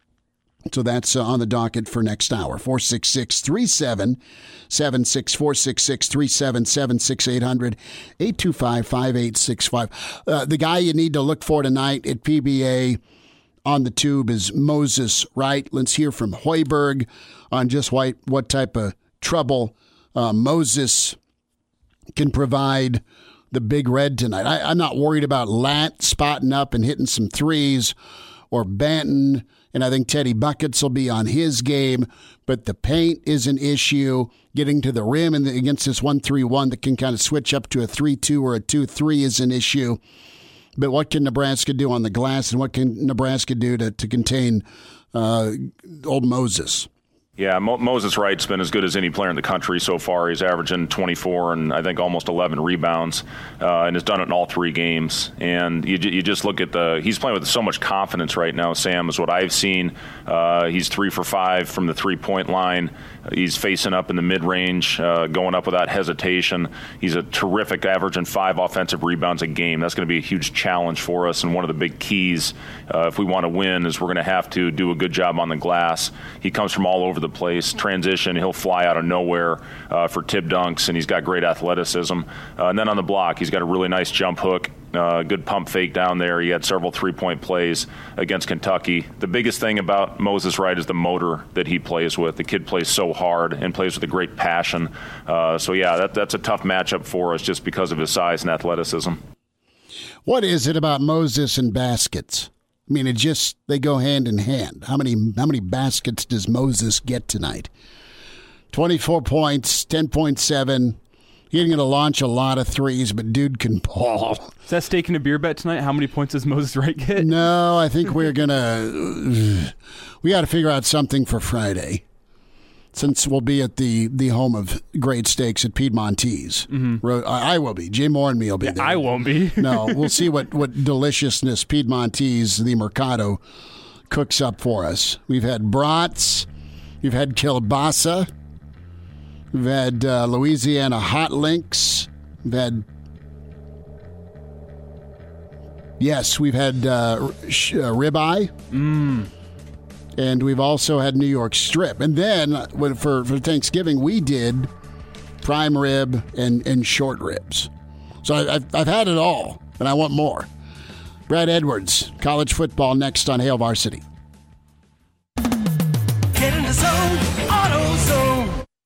So that's uh, on the docket for next hour. four six six, three seven seven six, four six six, three seven seven six, eight two five, five eight six five. Uh, the guy you need to look for tonight at P B A on the tube is Moses Wright. Let's hear from Hoiberg on just why, what type of trouble uh, Moses can provide the Big Red tonight. I, I'm not worried about Lat spotting up and hitting some threes or Banton. And I think Teddy Buckets will be on his game. But the paint is an issue. Getting to the rim and against this one three one that can kind of switch up to a three two or a two three is an issue. But what can Nebraska do on the glass, and what can Nebraska do to, to contain uh, old Moses? Yeah, Mo- Moses Wright's been as good as any player in the country so far. He's averaging twenty-four and I think almost eleven rebounds, uh, and has done it in all three games. And you, you just look at the – he's playing with so much confidence right now, Sam, is what I've seen. Uh, he's three for five from the three-point line. He's facing up in the mid-range, uh, going up without hesitation. He's a terrific average and five offensive rebounds a game. That's going to be a huge challenge for us, and one of the big keys uh, if we want to win is we're going to have to do a good job on the glass. He comes from all over the place. Transition, he'll fly out of nowhere uh, for tip dunks, and he's got great athleticism. Uh, and then on the block, he's got a really nice jump hook. Uh, good pump fake down there. He had several three-point plays against Kentucky. The biggest thing about Moses Wright is the motor that he plays with. The kid plays so hard and plays with a great passion. Uh, so, yeah, that, that's a tough matchup for us just because of his size and athleticism. What is it about Moses and baskets? I mean, it just, they go hand in hand. How many, how many baskets does Moses get tonight? twenty-four points, ten point seven. He ain't going to launch a lot of threes, but dude can ball. Is that staking a beer bet tonight? How many points does Moses Wright get? No, I think we're going to – we got to figure out something for Friday since we'll be at the, the home of great steaks at Piedmontese. Mm-hmm. I, I will be. Jay Moore and me will be yeah, there. I won't be. No, we'll see what, what deliciousness Piedmontese, the Mercado, cooks up for us. We've had brats. We've had kielbasa. We've had uh, Louisiana hot links. We've had yes, we've had uh, sh- uh, ribeye, mm. and we've also had New York strip. And then when, for for Thanksgiving, we did prime rib and, and short ribs. So I, I've I've had it all, and I want more. Brad Edwards, college football next on Hail Varsity. Get in the zone, AutoZone.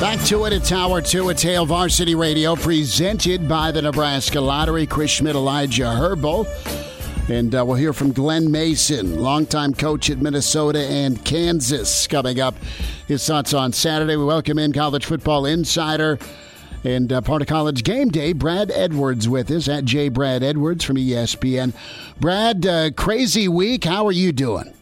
Back to it. It's Hour two. It's Hail Varsity Radio, presented by the Nebraska Lottery. Chris Schmidt, Elijah Herbel. And uh, we'll hear from Glenn Mason, longtime coach at Minnesota and Kansas, coming up. His thoughts on Saturday. We welcome in College Football Insider and uh, part of College Game Day, Brad Edwards with us, at J. Brad Edwards from E S P N. Brad, uh, crazy week. How are you doing?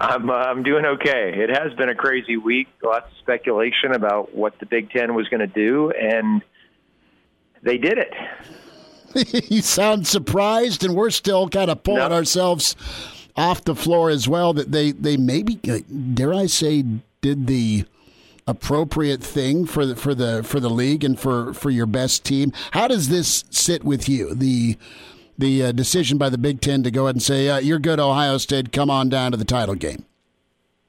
I'm uh, I'm doing okay. It has been a crazy week. Lots of speculation about what the Big Ten was going to do, and they did it. You sound surprised, and we're still kind of pulling no. ourselves off the floor as well, that they, they maybe, dare I say, did the appropriate thing for the for the for the league and for, for your best team. How does this sit with you? The The uh, decision by the Big Ten to go ahead and say, uh, you're good, Ohio State, come on down to the title game.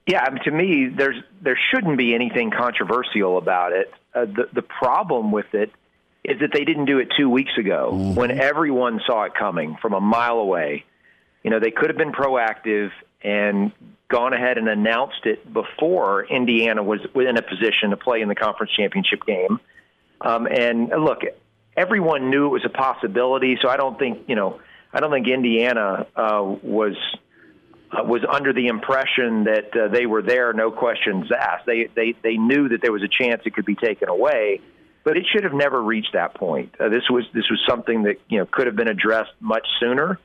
Yeah, I mean, to me, there's there shouldn't be anything controversial about it. Uh, the, the problem with it is that they didn't do it two weeks ago mm-hmm. when everyone saw it coming from a mile away. You know, they could have been proactive and gone ahead and announced it before Indiana was in a position to play in the conference championship game. Um, and look, everyone knew it was a possibility, so I don't think, you know, I don't think Indiana uh, was uh, was under the impression that uh, they were there, no questions asked. They, they they knew that there was a chance it could be taken away, but it should have never reached that point. Uh, this was this was something that, you know, could have been addressed much sooner,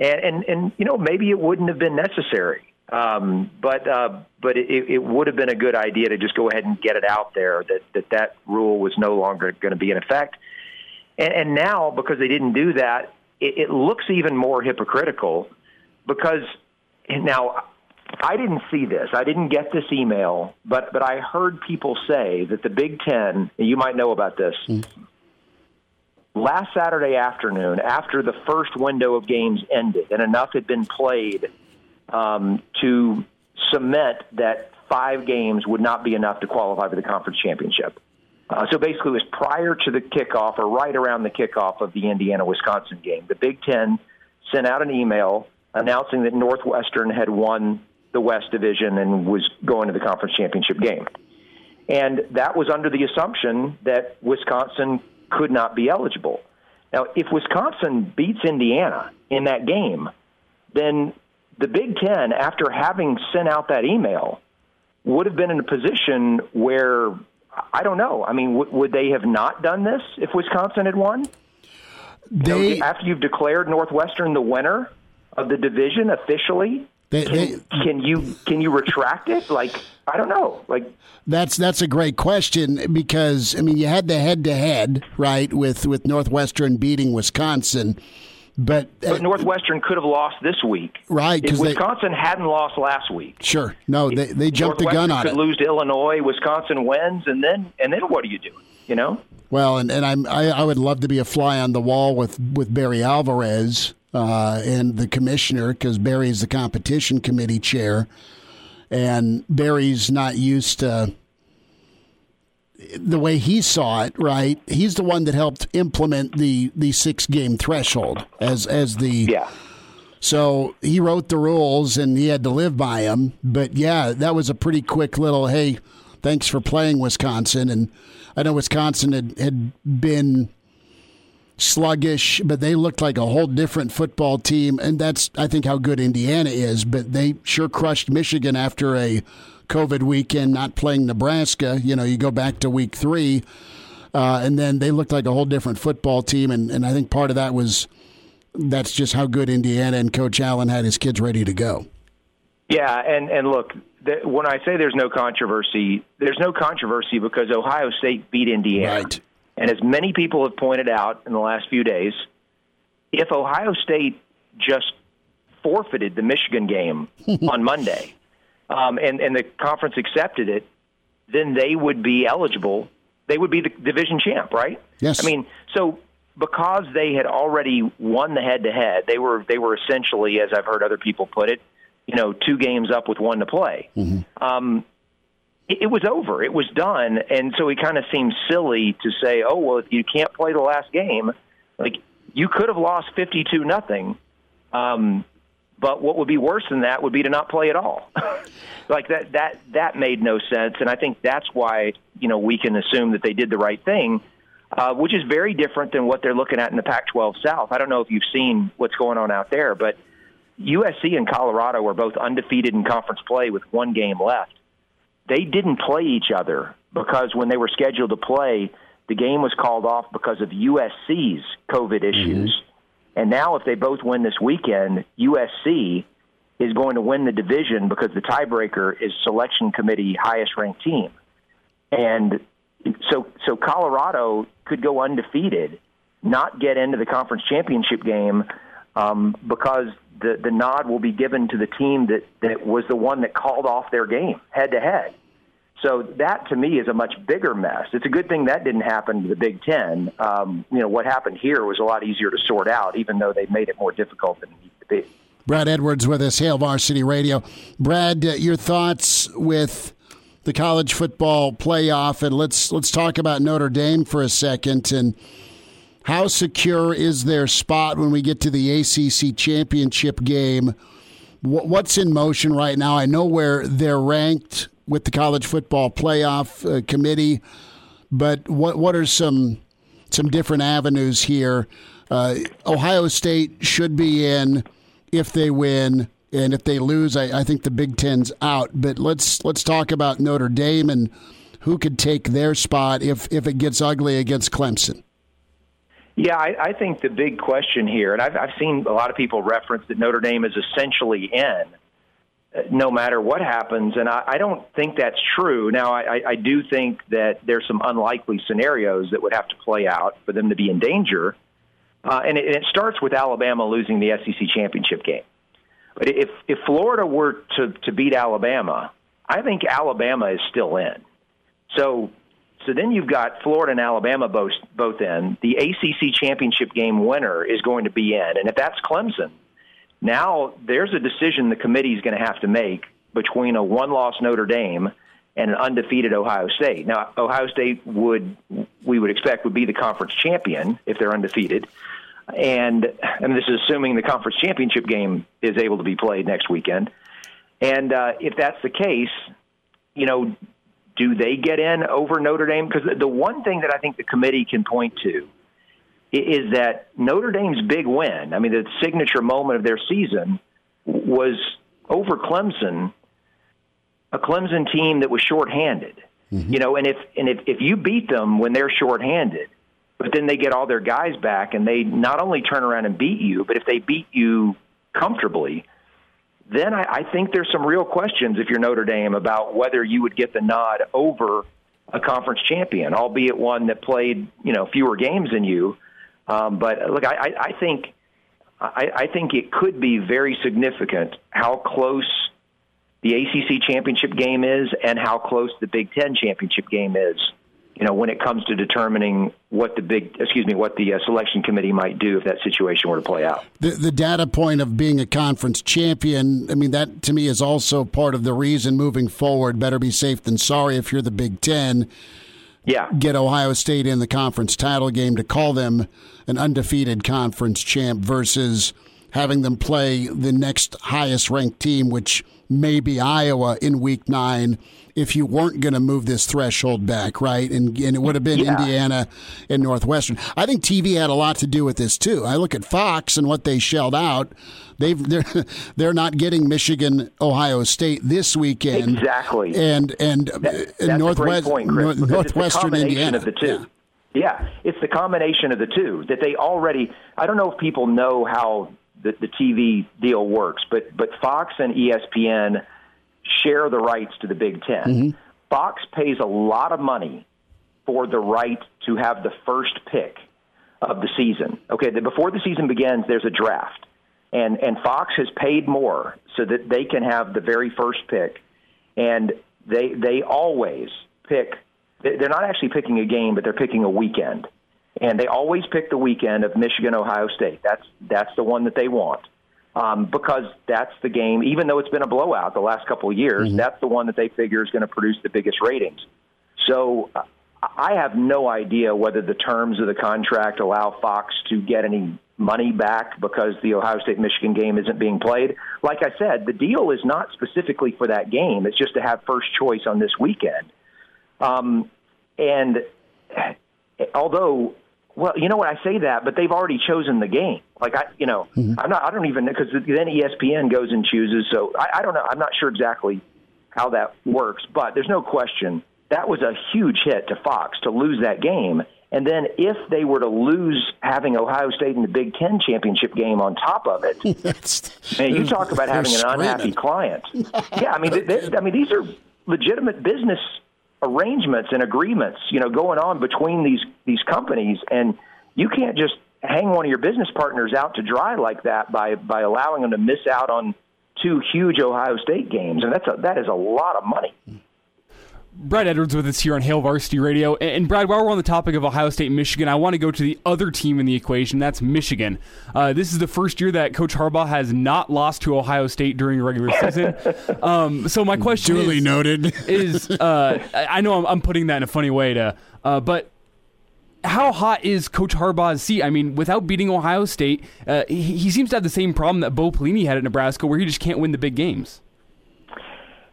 and and, and you know, maybe it wouldn't have been necessary. Um, but uh, but it, it would have been a good idea to just go ahead and get it out there that that, that rule was no longer going to be in effect. And, and now, because they didn't do that, it, it looks even more hypocritical because now I didn't see this. I didn't get this email, but, but I heard people say that the Big Ten, and you might know about this, mm-hmm. last Saturday afternoon, after the first window of games ended and enough had been played Um, to cement that five games would not be enough to qualify for the conference championship. Uh, so basically it was prior to the kickoff or right around the kickoff of the Indiana-Wisconsin game. The Big Ten sent out an email announcing that Northwestern had won the West Division and was going to the conference championship game. And that was under the assumption that Wisconsin could not be eligible. Now, if Wisconsin beats Indiana in that game, then the Big Ten, after having sent out that email, would have been in a position where, I don't know, I mean, w- would they have not done this if Wisconsin had won? They, you know, after you've declared Northwestern the winner of the division officially, they, can, they, can you can you retract it? Like, I don't know. Like, that's that's a great question because, I mean, you had the head-to-head, right, with, with Northwestern beating Wisconsin. But, uh, but Northwestern could have lost this week. Right. If Wisconsin they, hadn't lost last week. Sure. No, they, they jumped the gun on it. Northwestern could lose to Illinois, Wisconsin wins, and then and then what do you do? You know? Well, and, and I'm, I I would love to be a fly on the wall with, with Barry Alvarez uh, and the commissioner because Barry's the competition committee chair, and Barry's not used to the way he saw it, right? He's the one that helped implement the, the six game threshold as as the yeah. So he wrote the rules and he had to live by them. But yeah, that was a pretty quick little hey, thanks for playing Wisconsin. And I know Wisconsin had, had been sluggish, but they looked like a whole different football team. And that's I think how good Indiana is. But they sure crushed Michigan after a COVID weekend, not playing Nebraska. You know, you go back to week three, uh, and then they looked like a whole different football team. And, and I think part of that was that's just how good Indiana and Coach Allen had his kids ready to go. Yeah, and, and look, the, when I say there's no controversy, there's no controversy because Ohio State beat Indiana. Right. And as many people have pointed out in the last few days, if Ohio State just forfeited the Michigan game on Monday— Um, and, and the conference accepted it, then they would be eligible. They would be the division champ, right? Yes. I mean, so because they had already won the head-to-head, they were they were essentially, as I've heard other people put it, you know, two games up with one to play. Mm-hmm. Um, it, it was over. It was done. And so it kind of seemed silly to say, oh, well, if you can't play the last game, like you could have lost fifty-two nothing. Um But what would be worse than that would be to not play at all. Like that, that, that made no sense, and I think that's why, you know, we can assume that they did the right thing, uh, which is very different than what they're looking at in the Pac twelve South. I don't know if you've seen what's going on out there, but U S C and Colorado are both undefeated in conference play with one game left. They didn't play each other because when they were scheduled to play, the game was called off because of U S C's COVID issues. Mm-hmm. And now if they both win this weekend, U S C is going to win the division because the tiebreaker is selection committee highest-ranked team. And so so Colorado could go undefeated, not get into the conference championship game um, because the, the nod will be given to the team that, that was the one that called off their game head-to-head. So that, to me, is a much bigger mess. It's a good thing that didn't happen to the Big Ten. Um, you know, what happened here was a lot easier to sort out, even though they made it more difficult than it needed to be. Brad Edwards with us, Hail Varsity Radio. Brad, uh, your thoughts with the college football playoff, and let's let's talk about Notre Dame for a second. And how secure is their spot when we get to the A C C championship game? What's in motion right now? I know where they're ranked with the college football playoff uh, committee, but what what are some some different avenues here? Uh, Ohio State should be in if they win, and if they lose, I, I think the Big Ten's out. But let's let's talk about Notre Dame and who could take their spot if if it gets ugly against Clemson. Yeah, I, I think the big question here, and I've, I've seen a lot of people reference that Notre Dame is essentially in, no matter what happens, and I, I don't think that's true. Now, I, I do think that there's some unlikely scenarios that would have to play out for them to be in danger, uh, and, it, and it starts with Alabama losing the S E C championship game. But if, if Florida were to, to beat Alabama, I think Alabama is still in. So... So then you've got Florida and Alabama both both in. The A C C championship game winner is going to be in. And if that's Clemson, now there's a decision the committee is going to have to make between a one-loss Notre Dame and an undefeated Ohio State. Now, Ohio State would we would expect would be the conference champion if they're undefeated. And, and this is assuming the conference championship game is able to be played next weekend. And uh, if that's the case, you know, do they get in over Notre Dame? Because the one thing that I think the committee can point to is that Notre Dame's big win, I mean, the signature moment of their season, was over Clemson, a Clemson team that was shorthanded. Mm-hmm. You know, and if and if, if you beat them when they're shorthanded, but then they get all their guys back and they not only turn around and beat you, but if they beat you comfortably, then I, I think there's some real questions if you're Notre Dame about whether you would get the nod over a conference champion, albeit one that played, you know, fewer games than you. Um, but look, I, I think I, I think it could be very significant how close the A C C championship game is and how close the Big Ten championship game is. You know, when it comes to determining what the big, excuse me, what the uh, selection committee might do if that situation were to play out. The, the data point of being a conference champion, I mean, that to me is also part of the reason moving forward. Better be safe than sorry if you're the Big Ten. Yeah. Get Ohio State in the conference title game to call them an undefeated conference champ versus having them play the next highest ranked team, which may be Iowa in week nine. If you weren't going to move this threshold back, right? And, and it would have been yeah. Indiana and Northwestern. I think T V had a lot to do with this, too. I look at Fox and what they shelled out. They've, they're, they're not getting Michigan, Ohio State this weekend. Exactly. And, and, that, and Northwest, point, Chris, North, Northwestern, Indiana. It's the combination of the two. Yeah. yeah, it's the combination of the two that they already – I don't know if people know how the, the T V deal works, but but Fox and E S P N – share the rights to the Big Ten. Mm-hmm. Fox pays a lot of money for the right to have the first pick of the season. Okay, the, before the season begins, there's a draft. And and Fox has paid more so that they can have the very first pick. And they they always pick, they're not actually picking a game, but they're picking a weekend. And they always pick the weekend of Michigan, Ohio State. That's that's the one that they want. Um, because that's the game, even though it's been a blowout the last couple of years, mm-hmm. that's the one that they figure is going to produce the biggest ratings. So uh, I have no idea whether the terms of the contract allow Fox to get any money back because the Ohio State-Michigan game isn't being played. Like I said, the deal is not specifically for that game. It's just to have first choice on this weekend. Um, and although... Well, you know what, I say that, but they've already chosen the game. Like I, you know, mm-hmm. I'm not. I don't even because then E S P N goes and chooses. So I, I don't know. I'm not sure exactly how that works, but there's no question that was a huge hit to Fox to lose that game. And then if they were to lose having Ohio State in the Big Ten championship game on top of it, man, you talk about having an unhappy client. Yeah, I mean, they, they, I mean, these are legitimate business arrangements and agreements, you know, going on between these, these companies, and you can't just hang one of your business partners out to dry like that by, by allowing them to miss out on two huge Ohio State games, and that's a, that is a lot of money. Brad Edwards with us here on Hail Varsity Radio. And Brad, while we're on the topic of Ohio State, Michigan, I want to go to the other team in the equation. That's Michigan. Uh, this is the first year that Coach Harbaugh has not lost to Ohio State during a regular season. Um, so my question Duly is, noted. is uh, I know I'm, I'm putting that in a funny way, to, uh, but how hot is Coach Harbaugh's seat? I mean, without beating Ohio State, uh, he, he seems to have the same problem that Bo Pelini had at Nebraska, where he just can't win the big games.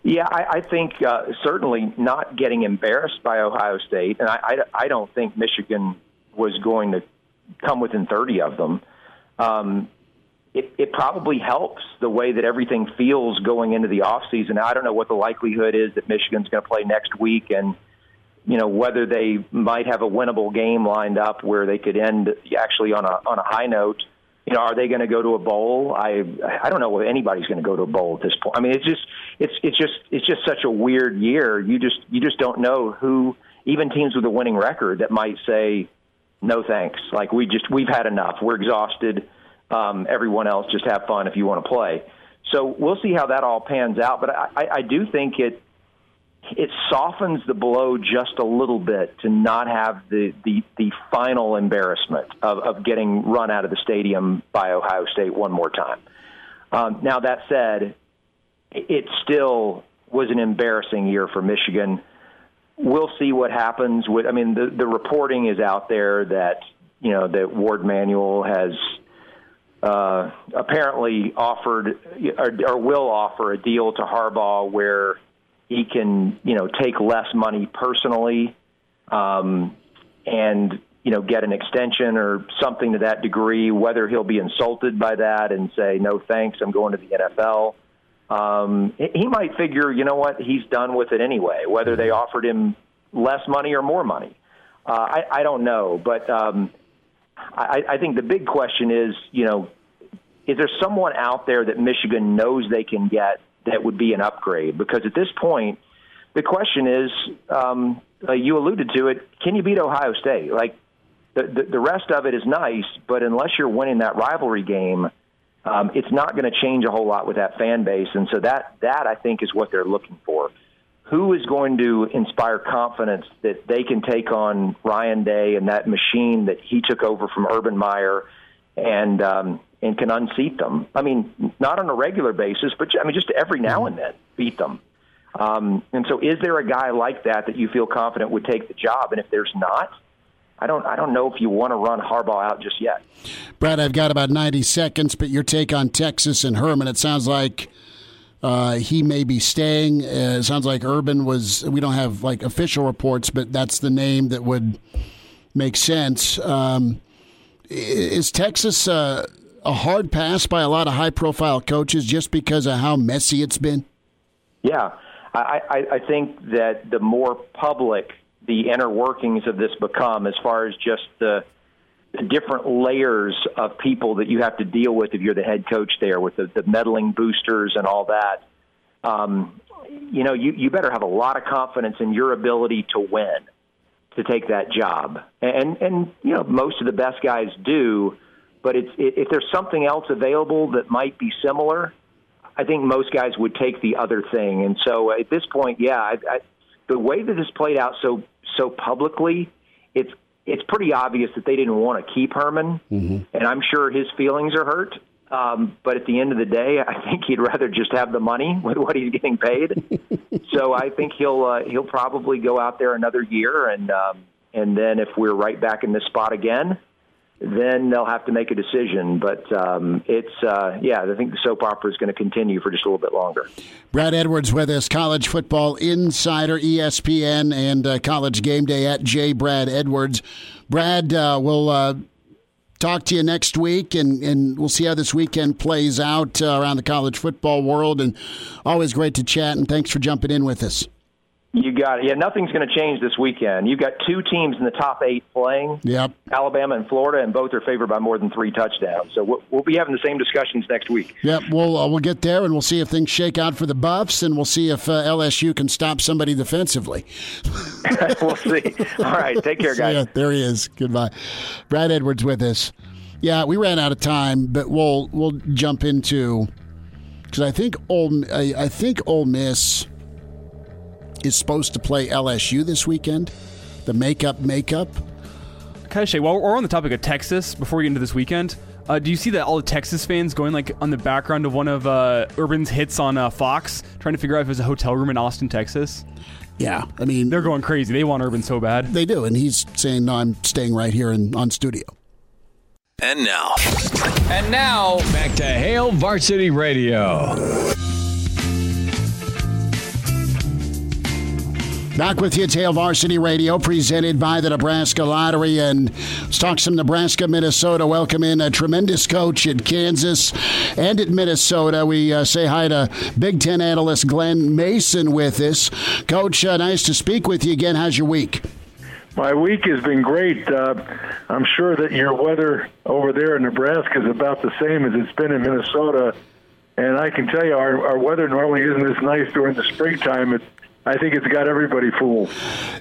Yeah, I, I think uh, certainly not getting embarrassed by Ohio State, and I, I, I don't think Michigan was going to come within thirty of them. Um, it, it probably helps the way that everything feels going into the offseason. I don't know what the likelihood is that Michigan's going to play next week, and you know whether they might have a winnable game lined up where they could end actually on a on a high note. You know, are they going to go to a bowl? I I don't know whether anybody's going to go to a bowl at this point. I mean, it's just it's it's just it's just such a weird year. You just you just don't know who, even teams with a winning record that might say, no thanks. Like we just we've had enough. We're exhausted. Um, everyone else, just have fun if you want to play. So we'll see how that all pans out. But I, I, I do think it it softens the blow just a little bit to not have the, the, the final embarrassment of, of getting run out of the stadium by Ohio State one more time. Um, now, that said, it still was an embarrassing year for Michigan. We'll see what happens with, I mean, the, the reporting is out there that, you know, that Ward Manuel has uh, apparently offered or, or will offer a deal to Harbaugh where he can, you know, take less money personally, um, and, you know, get an extension or something to that degree, whether he'll be insulted by that and say, no, thanks, I'm going to the N F L. Um, he might figure, you know what, he's done with it anyway, whether they offered him less money or more money. Uh, I, I don't know. But um, I, I think the big question is, you know, is there someone out there that Michigan knows they can get that would be an upgrade? Because at this point, the question is, um, uh, you alluded to it, can you beat Ohio State? Like, the, the, the rest of it is nice, but unless you're winning that rivalry game, um, it's not going to change a whole lot with that fan base. And so that, that, I think, is what they're looking for. Who is going to inspire confidence that they can take on Ryan Day and that machine that he took over from Urban Meyer and um, and can unseat them? I mean, not on a regular basis, but, I mean, just every now and then beat them. Um, and so is there a guy like that that you feel confident would take the job? And if there's not, I don't I don't know if you want to run Harbaugh out just yet. Brad, I've got about ninety seconds, but your take on Texas and Herman, it sounds like uh, he may be staying. Uh, it sounds like Urban was, we don't have, like, official reports, but that's the name that would make sense. Um, is Texas uh, a hard pass by a lot of high-profile coaches just because of how messy it's been? Yeah, I, I, I think that the more public the inner workings of this become, as far as just the, the different layers of people that you have to deal with if you're the head coach there, with the, the meddling boosters and all that, um, you know, you, you better have a lot of confidence in your ability to win, to take that job. And, and you know, most of the best guys do, but it's, it, if there's something else available that might be similar, I think most guys would take the other thing. And so at this point, yeah, I, I, the way that this played out so so publicly, it's it's pretty obvious that they didn't want to keep Herman, mm-hmm. and I'm sure his feelings are hurt. Um, but at the end of the day, I think he'd rather just have the money with what he's getting paid. So I think he'll uh, he'll probably go out there another year, and um, and then if we're right back in this spot again, then they'll have to make a decision. But um, it's, uh, yeah, I think the soap opera is going to continue for just a little bit longer. Brad Edwards with us, college football insider, E S P N, and uh, College Game Day at J. Brad Edwards. Brad, uh, we'll uh, talk to you next week, and, and we'll see how this weekend plays out uh, around the college football world. And always great to chat, and thanks for jumping in with us. You got it. Yeah, nothing's going to change this weekend. You've got two teams in the top eight playing, yep. Alabama and Florida, and both are favored by more than three touchdowns. So we'll, we'll be having the same discussions next week. Yep, we'll, uh, we'll get there, and we'll see if things shake out for the Buffs, and we'll see if uh, L S U can stop somebody defensively. We'll see. All right, take care, guys. Yeah, there he is. Goodbye. Brad Edwards with us. Yeah, we ran out of time, but we'll we'll jump into, because I think Ole, I, I think Ole Miss is supposed to play L S U this weekend. The makeup, makeup. Okay, Shay, while we're on the topic of Texas, before we get into this weekend, uh, do you see that all the Texas fans going like on the background of one of uh, Urban's hits on uh, Fox, trying to figure out if it was a hotel room in Austin, Texas? Yeah, I mean... They're going crazy. They want Urban so bad. They do, and he's saying, no, I'm staying right here in, on studio. And now... And now, back to Hail Varsity Radio. Back with you, Hail Varsity Radio, presented by the Nebraska Lottery. And let's talk some Nebraska, Minnesota. Welcome in a tremendous coach at Kansas and at Minnesota. We uh, say hi to Big Ten analyst Glenn Mason with us. Coach, uh, nice to speak with you again. How's your week? My week has been great. Uh, I'm sure that your weather over there in Nebraska is about the same as it's been in Minnesota. And I can tell you, our, our weather normally isn't as nice during the springtime. It's, I think it's got everybody fooled.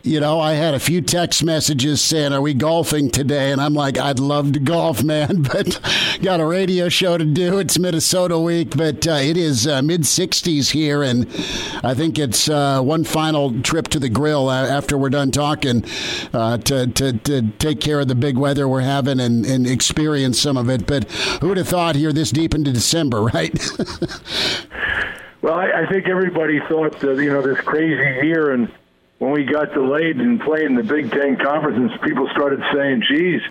You know, I had a few text messages saying, are we golfing today? And I'm like, I'd love to golf, man, but got a radio show to do. It's Minnesota week, but uh, it is uh, mid-sixties here, and I think it's uh, one final trip to the grill uh, after we're done talking uh, to, to, to take care of the big weather we're having and, and experience some of it. But who would have thought here this deep into December, right? Well, I, I think everybody thought that, you know, this crazy year, and when we got delayed and played in the Big Ten Conference, people started saying, geez,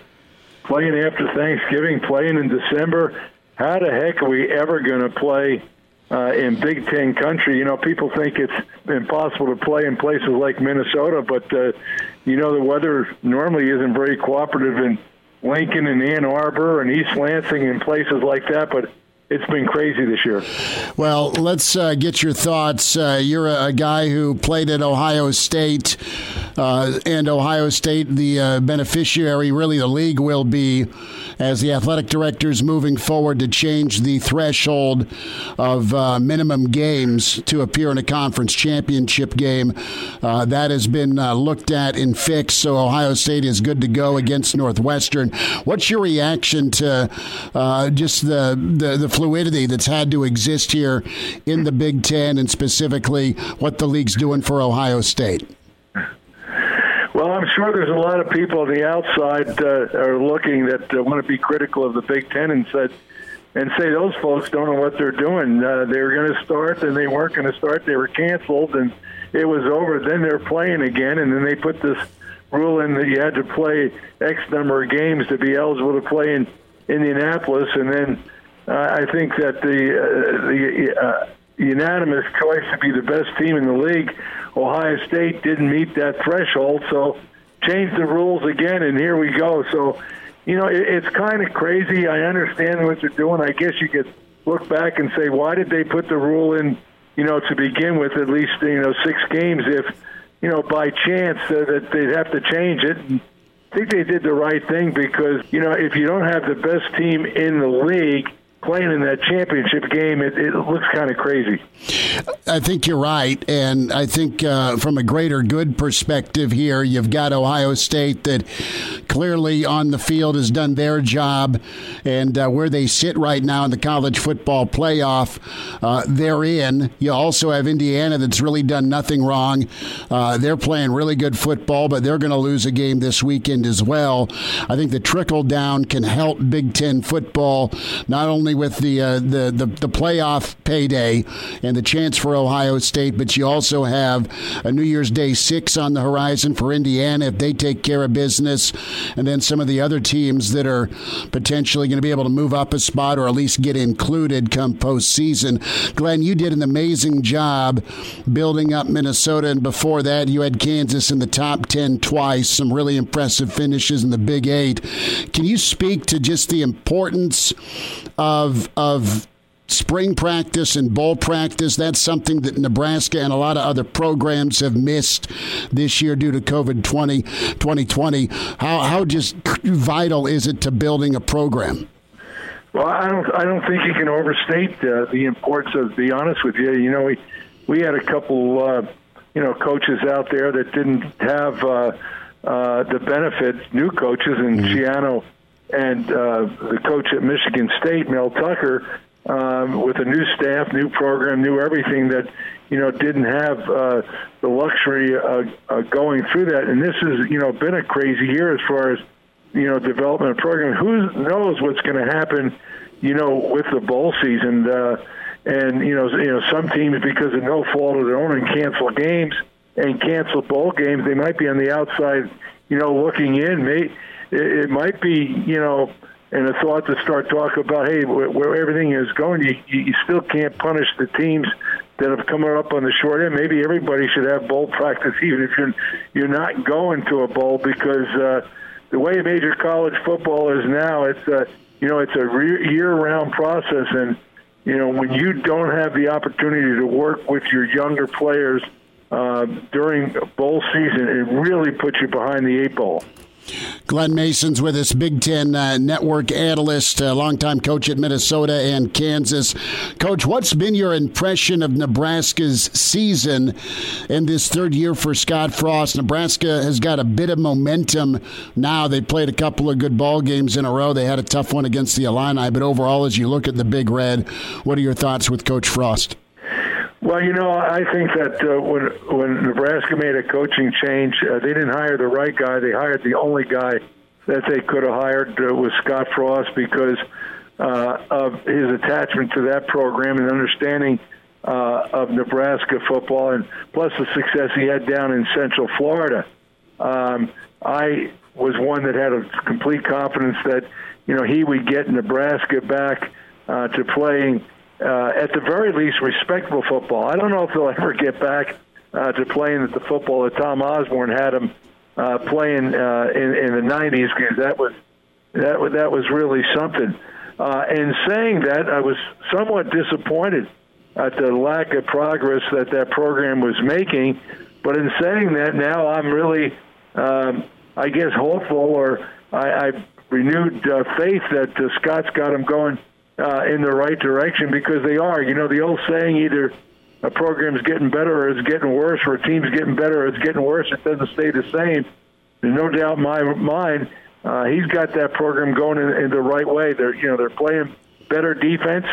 playing after Thanksgiving, playing in December, how the heck are we ever going to play uh, in Big Ten country? You know, people think it's impossible to play in places like Minnesota, but, uh, you know, the weather normally isn't very cooperative in Lincoln and Ann Arbor and East Lansing and places like that, but it's been crazy this year. Well, let's uh, get your thoughts. Uh, you're a, a guy who played at Ohio State, uh, and Ohio State, the uh, beneficiary, really the league will be, as the athletic directors moving forward to change the threshold of uh, minimum games to appear in a conference championship game. Uh, that has been uh, looked at and fixed, so Ohio State is good to go against Northwestern. What's your reaction to uh, just the the, the fluidity that's had to exist here in the Big Ten, and specifically what the league's doing for Ohio State? Well, I'm sure there's a lot of people on the outside uh, are looking that uh, want to be critical of the Big Ten and said, and say those folks don't know what they're doing. Uh, they were going to start, and they weren't going to start. They were canceled, and it was over. Then they're playing again, and then they put this rule in that you had to play X number of games to be eligible to play in Indianapolis, and then Uh, I think that the uh, the uh, unanimous choice to be the best team in the league, Ohio State, didn't meet that threshold, so changed the rules again, and here we go. So, you know, it, it's kind of crazy. I understand what they're doing. I guess you could look back and say, why did they put the rule in, you know, to begin with, at least, you know, six games if, you know, by chance uh, that they'd have to change it. And I think they did the right thing because, you know, if you don't have the best team in the league playing in that championship game, it, it looks kind of crazy. I think you're right, and I think uh, from a greater good perspective here, you've got Ohio State that clearly on the field has done their job, and uh, where they sit right now in the college football playoff, uh, they're in. You also have Indiana that's really done nothing wrong. Uh, they're playing really good football, but they're going to lose a game this weekend as well. I think the trickle-down can help Big Ten football, not only with the, uh, the the the playoff payday and the chance for Ohio State, but you also have a New Year's Day six on the horizon for Indiana if they take care of business, and then some of the other teams that are potentially going to be able to move up a spot or at least get included come postseason. Glenn, you did an amazing job building up Minnesota, and before that you had Kansas in the top ten twice, some really impressive finishes in the Big Eight. Can you speak to just the importance of Of, of spring practice and bowl practice? That's something that Nebraska and a lot of other programs have missed this year due to COVID twenty, twenty twenty. How, how just vital is it to building a program? Well, I don't I don't think you can overstate uh, the importance of, to be honest with you. You know, we, we had a couple, uh, you know, coaches out there that didn't have uh, uh, the benefit, new coaches, and mm-hmm. Giano, and uh, the coach at Michigan State, Mel Tucker, um, with a new staff, new program, new everything that, you know, didn't have uh, the luxury of uh, going through that. And this has, you know, been a crazy year as far as, you know, development of program. Who knows what's going to happen, you know, with the bowl season. Uh, and, you know, you know, some teams, because of no fault of their own, and cancel games and cancel bowl games, they might be on the outside, you know, looking in. May, it, it might be, you know, and a thought to start talking about, hey, where, where everything is going, you, you still can't punish the teams that have come up on the short end. Maybe everybody should have bowl practice, even if you're, you're not going to a bowl, because uh, the way major college football is now, it's a, you know, it's a re- year-round process. And, you know, when you don't have the opportunity to work with your younger players uh, during bowl season, it really puts you behind the eight ball. Glenn Mason's with us, Big Ten uh, Network analyst, uh, longtime coach at Minnesota and Kansas. Coach, what's been your impression of Nebraska's season in this third year for Scott Frost? Nebraska has got a bit of momentum now. They played a couple of good ball games in a row. They had a tough one against the Illini, but overall, as you look at the Big Red, what are your thoughts with Coach Frost? Well, you know, I think that uh, when when Nebraska made a coaching change, uh, they didn't hire the right guy. They hired the only guy that they could have hired, uh, was Scott Frost, because uh, of his attachment to that program and understanding uh, of Nebraska football, and plus the success he had down in Central Florida. Um, I was one that had a complete confidence that, you know, he would get Nebraska back uh, to playing Uh, at the very least, respectable football. I don't know if they'll ever get back uh, to playing at the football that Tom Osborne had them uh, playing uh, in, in the nineties, because that was that was, that was really something. Uh, and saying that, I was somewhat disappointed at the lack of progress that that program was making. But in saying that, now I'm really, um, I guess, hopeful, or I, I renewed uh, faith that uh, Scott's got them going Uh, in the right direction, because they are. You know, the old saying, either a program's getting better or it's getting worse, or a team's getting better or it's getting worse. It doesn't stay the same. There's no doubt in my mind uh, he's got that program going in, in the right way. They're, you know, they're playing better defense.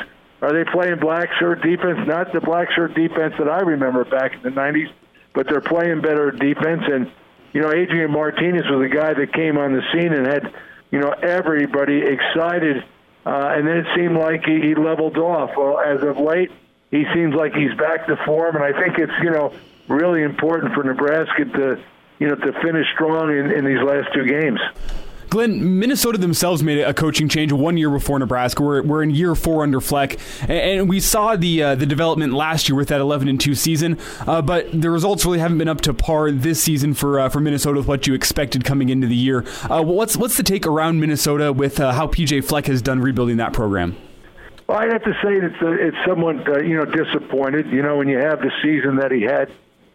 Are they playing black shirt defense? Not the black shirt defense that I remember back in the nineties, but they're playing better defense. And, you know, Adrian Martinez was a guy that came on the scene and had, you know, everybody excited. Uh, and then it seemed like he, he leveled off. Well, as of late, he seems like he's back to form, and I think it's, you know, really important for Nebraska to, you know, to finish strong in, in these last two games. Glenn, Minnesota themselves made a coaching change one year before Nebraska. We're, we're in year four under Fleck, and we saw the uh, the development last year with that eleven and two season, uh, but the results really haven't been up to par this season for uh, for Minnesota with what you expected coming into the year. Uh, what's what's the take around Minnesota with uh, how P J Fleck has done rebuilding that program? Well, I'd have to say it's uh, it's somewhat uh, you know, disappointed. You know, when you have the season that he had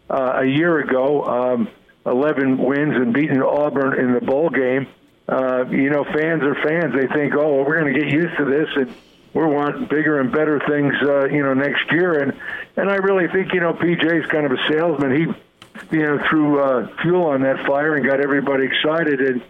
uh, a year ago, um, eleven wins and beating Auburn in the bowl game. Uh, you know, fans are fans. They think, oh, well, we're going to get used to this, and we're wanting bigger and better things, uh, you know, next year. And and I really think, you know, P J's kind of a salesman. He, you know, threw uh, fuel on that fire and got everybody excited. And,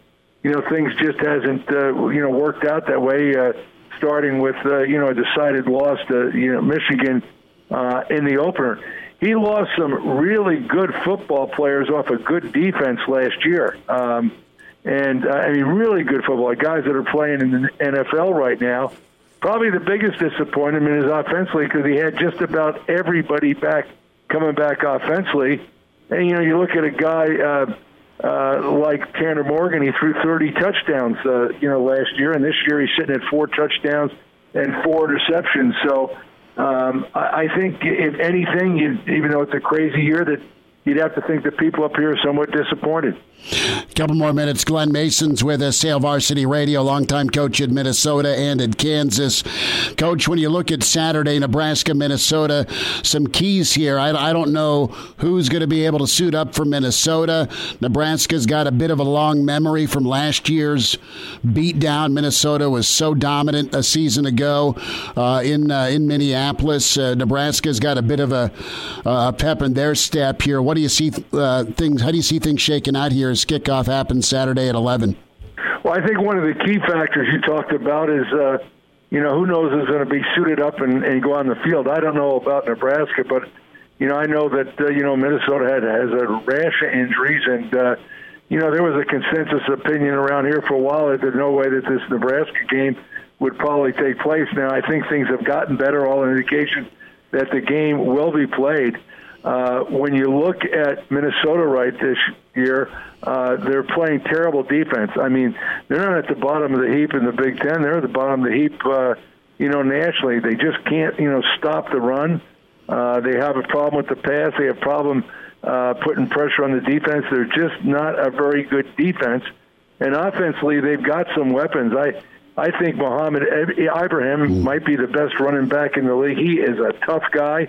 you know, things just hasn't, uh, you know, worked out that way, uh, starting with, uh, you know, a decided loss to, you know, Michigan uh, in the opener. He lost some really good football players off a good defense last year. Um And, uh, I mean, really good football. Guys that are playing in the N F L right now. Probably the biggest disappointment is offensively, because he had just about everybody back, coming back offensively. And, you know, you look at a guy uh, uh, like Tanner Morgan. He threw thirty touchdowns, uh, you know, last year. And this year he's sitting at four touchdowns and four interceptions. So um, I think, if anything, you, even though it's a crazy year, that you'd have to think the people up here are somewhat disappointed. A couple more minutes. Glenn Mason's with us, Hail Varsity Radio, longtime coach at Minnesota and at Kansas. Coach, when you look at Saturday, Nebraska, Minnesota, some keys here. I, I don't know who's going to be able to suit up for Minnesota. Nebraska's got a bit of a long memory from last year's beatdown. Minnesota was so dominant a season ago uh, in uh, in Minneapolis. Uh, Nebraska's got a bit of a, a pep in their step here. What do you see uh, things? How do you see things shaking out here as kickoff happens Saturday at eleven? Well, I think one of the key factors you talked about is uh, you know, who knows who's going to be suited up and, and go on the field. I don't know about Nebraska, but, you know, I know that, uh, you know, Minnesota had, has a rash of injuries. And, uh, you know, there was a consensus opinion around here for a while that there's no way that this Nebraska game would probably take place. Now, I think things have gotten better, all indication that the game will be played. Uh, when you look at Minnesota right this year, uh, they're playing terrible defense. I mean, they're not at the bottom of the heap in the Big Ten. They're at the bottom of the heap, uh, you know, nationally. They just can't, you know, stop the run. Uh, they have a problem with the pass. They have a problem uh, putting pressure on the defense. They're just not a very good defense. And offensively, they've got some weapons. I I think Muhammad Ibrahim might be the best running back in the league. He is a tough guy.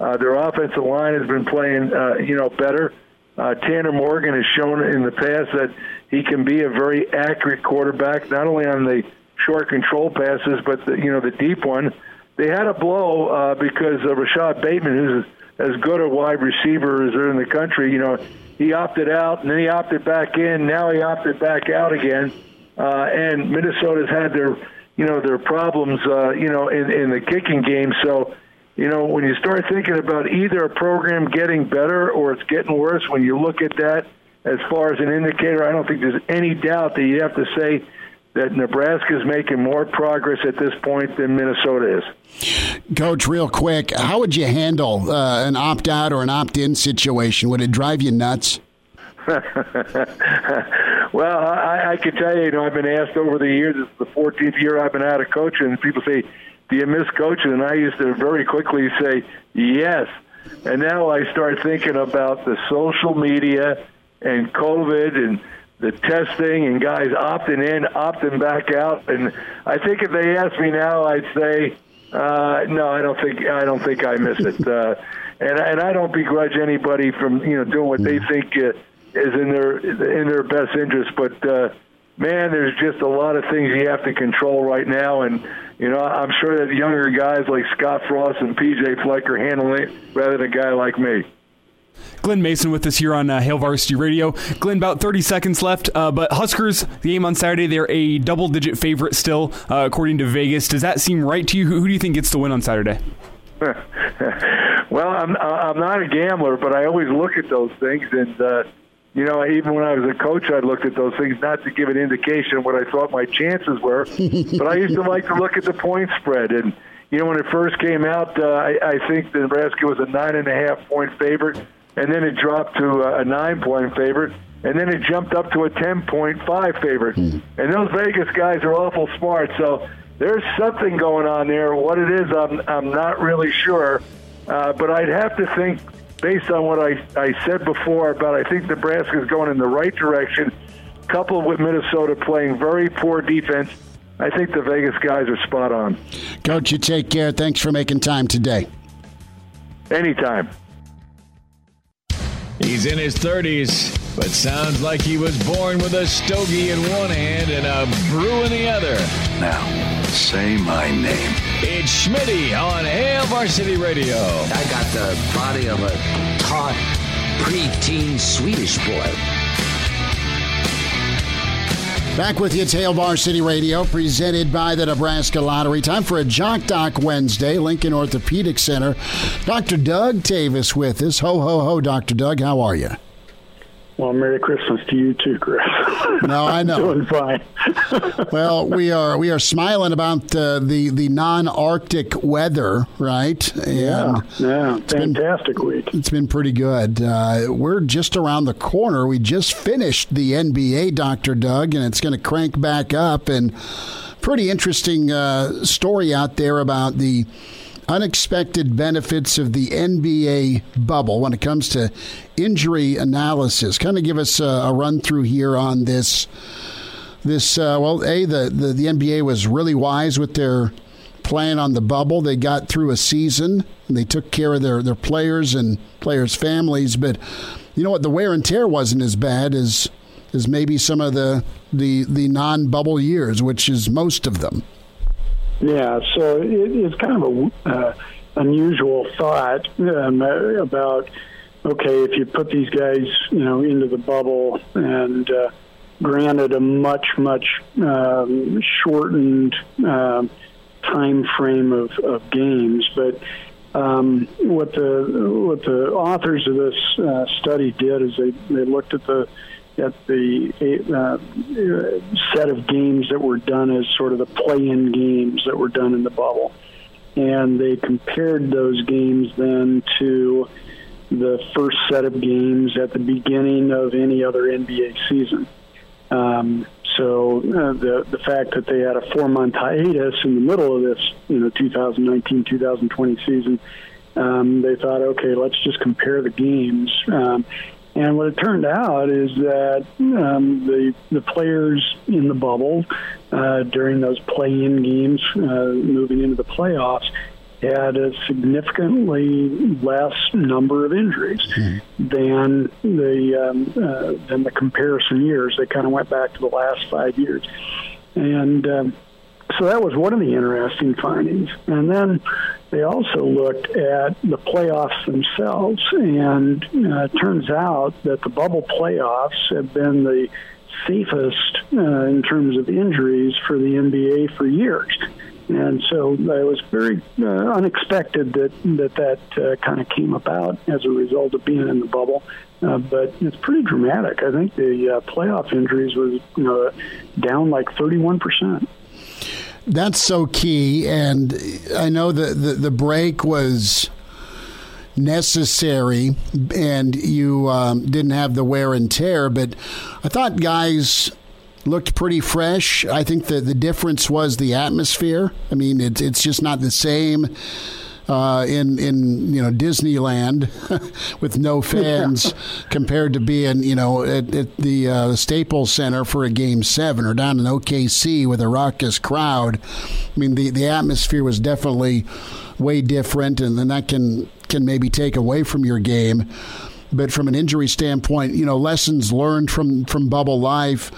Uh, their offensive line has been playing, uh, you know, better. Uh, Tanner Morgan has shown in the past that he can be a very accurate quarterback, not only on the short control passes, but, the, you know, the deep one. They had a blow uh, because uh, Rashad Bateman, who's as good a wide receiver as there in the country, you know, he opted out, and then he opted back in. Now he opted back out again. Uh, and Minnesota's had their, you know, their problems, uh, you know, in, in the kicking game. So, you know, when you start thinking about either a program getting better or it's getting worse, when you look at that as far as an indicator, I don't think there's any doubt that you have to say that Nebraska is making more progress at this point than Minnesota is. Coach, real quick, how would you handle uh, an opt-out or an opt-in situation? Would it drive you nuts? Well, I, I can tell you, you know, I've been asked over the years, this is the fourteenth year I've been out of coaching, and people say, do you miss coaching? And I used to very quickly say, yes. And now I start thinking about the social media and COVID and the testing and guys opting in, opting back out. And I think if they asked me now, I'd say, uh, no, I don't think I don't think I miss it. Uh, and, and I don't begrudge anybody from, you know, doing what they think uh, is in their in their best interest. But, uh, man, there's just a lot of things you have to control right now. And, you know, I'm sure that younger guys like Scott Frost and P J Fleck are handling it rather than a guy like me. Glenn Mason with us here on uh, Hail Varsity Radio. Glenn, about thirty seconds left, uh, but Huskers, the game on Saturday, they're a double-digit favorite still, uh, according to Vegas. Does that seem right to you? Who, who do you think gets the win on Saturday? Well, I'm, I'm not a gambler, but I always look at those things. And, uh, you know, even when I was a coach, I looked at those things, not to give an indication of what I thought my chances were. But I used to like to look at the point spread. And, you know, when it first came out, uh, I, I think the Nebraska was a nine and a half point favorite. And then it dropped to a nine point favorite. And then it jumped up to a ten point five favorite. And those Vegas guys are awful smart. So there's something going on there. What it is, I'm, I'm not really sure. Uh, but I'd have to think, based on what I, I said before about I think Nebraska's going in the right direction, coupled with Minnesota playing very poor defense, I think the Vegas guys are spot on. Coach, you take care. Thanks for making time today. Anytime. He's in his thirties, but sounds like he was born with a stogie in one hand and a brew in the other. Now, say my name. It's Schmitty on Hail Varsity Radio. I got the body of a taut preteen Swedish boy. Back with you, Hail Varsity Radio, presented by the Nebraska Lottery. Time for a Jock Doc Wednesday, Lincoln Orthopedic Center. Doctor Doug Tavis with us. Ho, ho, ho, Doctor Doug, how are you? Well, Merry Christmas to you too, Chris. No, I know. Doing fine. Well, we are we are smiling about uh, the the non-Arctic weather, right? And yeah, yeah, it's fantastic been, week. It's been pretty good. Uh, we're just around the corner. We just finished the N B A, Doctor Doug, and it's going to crank back up. And pretty interesting uh, story out there about the unexpected benefits of the N B A bubble when it comes to injury analysis. Kind of give us a, a run through here on this. This uh, well, a the, the the N B A was really wise with their plan on the bubble. They got through a season. And they took care of their their players and players' families. But you know what? The wear and tear wasn't as bad as as maybe some of the the the non-bubble years, which is most of them. Yeah, so it, it's kind of a uh, unusual thought um, about, okay, if you put these guys, you know, into the bubble and uh, granted a much, much um, shortened um, time frame of, of games. But um, what the what the authors of this uh, study did is they, they looked at the at the uh, set of games that were done as sort of the play-in games that were done in the bubble. And they compared those games then to the first set of games at the beginning of any other N B A season. Um, so uh, the the fact that they had a four-month hiatus in the middle of this, you know, twenty nineteen twenty twenty season, um, they thought, okay, let's just compare the games. Um, and what it turned out is that um, the the players in the bubble uh, during those play-in games, uh, moving into the playoffs, had a significantly less number of injuries mm-hmm. than the um, uh, than the comparison years. They kind of went back to the last five years, and um, so that was one of the interesting findings. And then they also looked at the playoffs themselves, and uh, it turns out that the bubble playoffs have been the safest uh, in terms of injuries for the N B A for years. And so it was very uh, unexpected that that, that uh, kind of came about as a result of being in the bubble. Uh, but it's pretty dramatic. I think the uh, playoff injuries was you know, down like thirty-one percent. That's so key. And I know the, the, the break was necessary and you um, didn't have the wear and tear. But I thought guys looked pretty fresh. I think that the difference was the atmosphere. I mean, it's it's just not the same uh, in in you know Disneyland with no fans compared to being you know at, at the uh, Staples Center for a game seven or down in O K C with a raucous crowd. I mean, the the atmosphere was definitely way different, and then that can can maybe take away from your game. But from an injury standpoint, you know, lessons learned from, from bubble life.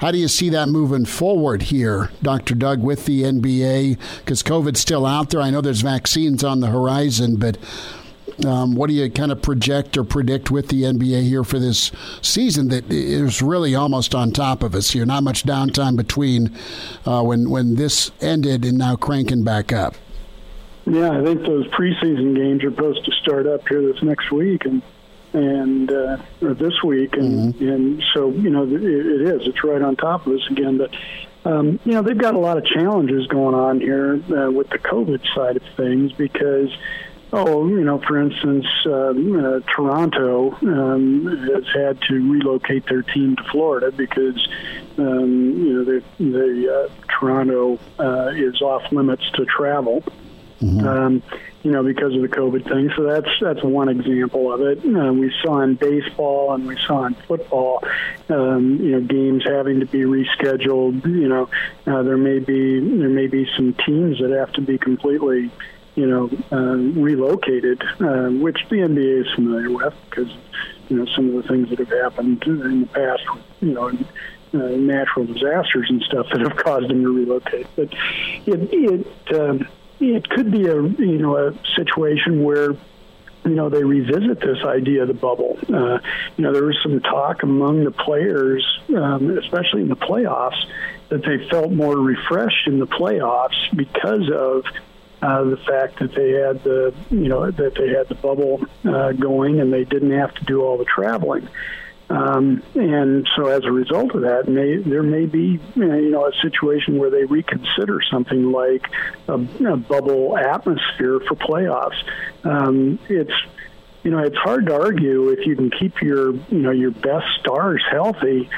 How do you see that moving forward here, Doctor Doug, with the N B A? Because COVID's still out there. I know there's vaccines on the horizon, but um, what do you kind of project or predict with the N B A here for this season that is really almost on top of us here? Not much downtime between uh, when when this ended and now cranking back up. Yeah, I think those preseason games are supposed to start up here this next week, and and uh, or this week, and, mm-hmm. and so, you know, it, it is. It's right on top of us again. But, um, you know, they've got a lot of challenges going on here uh, with the COVID side of things because, oh, you know, for instance, um, uh, Toronto um, has had to relocate their team to Florida because, um, you know, the, the uh, Toronto uh, is off limits to travel. Mm-hmm. Um, you know, because of the COVID thing. So that's that's one example of it. Uh, we saw in baseball and we saw in football, um, you know, games having to be rescheduled. You know, uh, there may be there may be some teams that have to be completely, you know, uh, relocated, uh, which the N B A is familiar with because, you know, some of the things that have happened in the past, you know, and, Uh, natural disasters and stuff that have caused them to relocate. But it it um, it could be a you know a situation where you know they revisit this idea of the bubble. Uh, you know there was some talk among the players, um, especially in the playoffs, that they felt more refreshed in the playoffs because of uh, the fact that they had the you know that they had the bubble uh, going and they didn't have to do all the traveling. Um, and so as a result of that, may, there may be, you know, a situation where they reconsider something like a, a bubble atmosphere for playoffs. Um, it's, you know, it's hard to argue if you can keep your, you know, your best stars healthy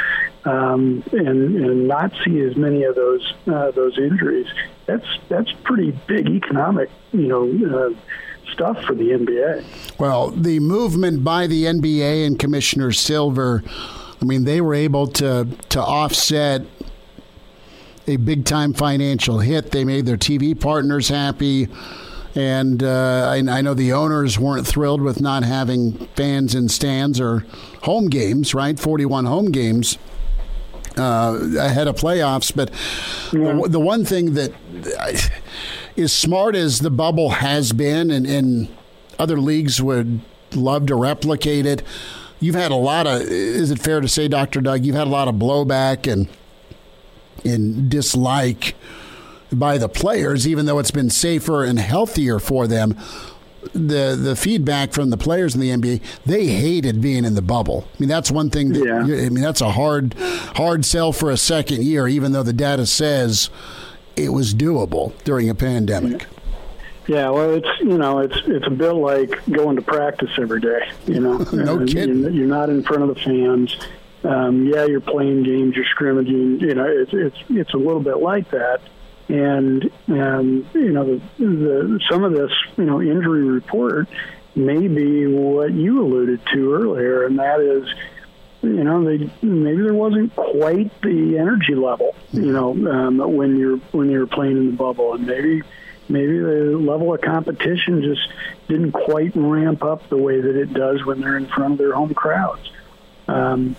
um, and, and not see as many of those uh, those injuries. That's that's pretty big economic, you know, uh, stuff for the N B A. Well, the movement by the N B A and Commissioner Silver, I mean, they were able to to offset a big-time financial hit. They made their T V partners happy, and uh, I, I know the owners weren't thrilled with not having fans in stands or home games, right? forty-one home games uh, ahead of playoffs. But yeah. the, the one thing that... I, As smart as the bubble has been, and, and other leagues would love to replicate it, you've had a lot of, is it fair to say, Doctor Doug, you've had a lot of blowback and and dislike by the players, even though it's been safer and healthier for them. The the feedback from the players in the N B A, they hated being in the bubble. I mean, that's one thing. That, yeah. I mean, that's a hard hard sell for a second year, even though the data says it was doable during a pandemic. Yeah, well, it's you know, it's it's a bit like going to practice every day. You know, no kidding. You're not in front of the fans. Um, yeah, you're playing games, you're scrimmaging. You know, it's it's it's a little bit like that. And, um, you know, the, the, some of this, you know, injury report may be what you alluded to earlier, and that is, you know, they, maybe there wasn't quite the energy level, you know, um, when you're when you're playing in the bubble, and maybe maybe the level of competition just didn't quite ramp up the way that it does when they're in front of their home crowds. Um,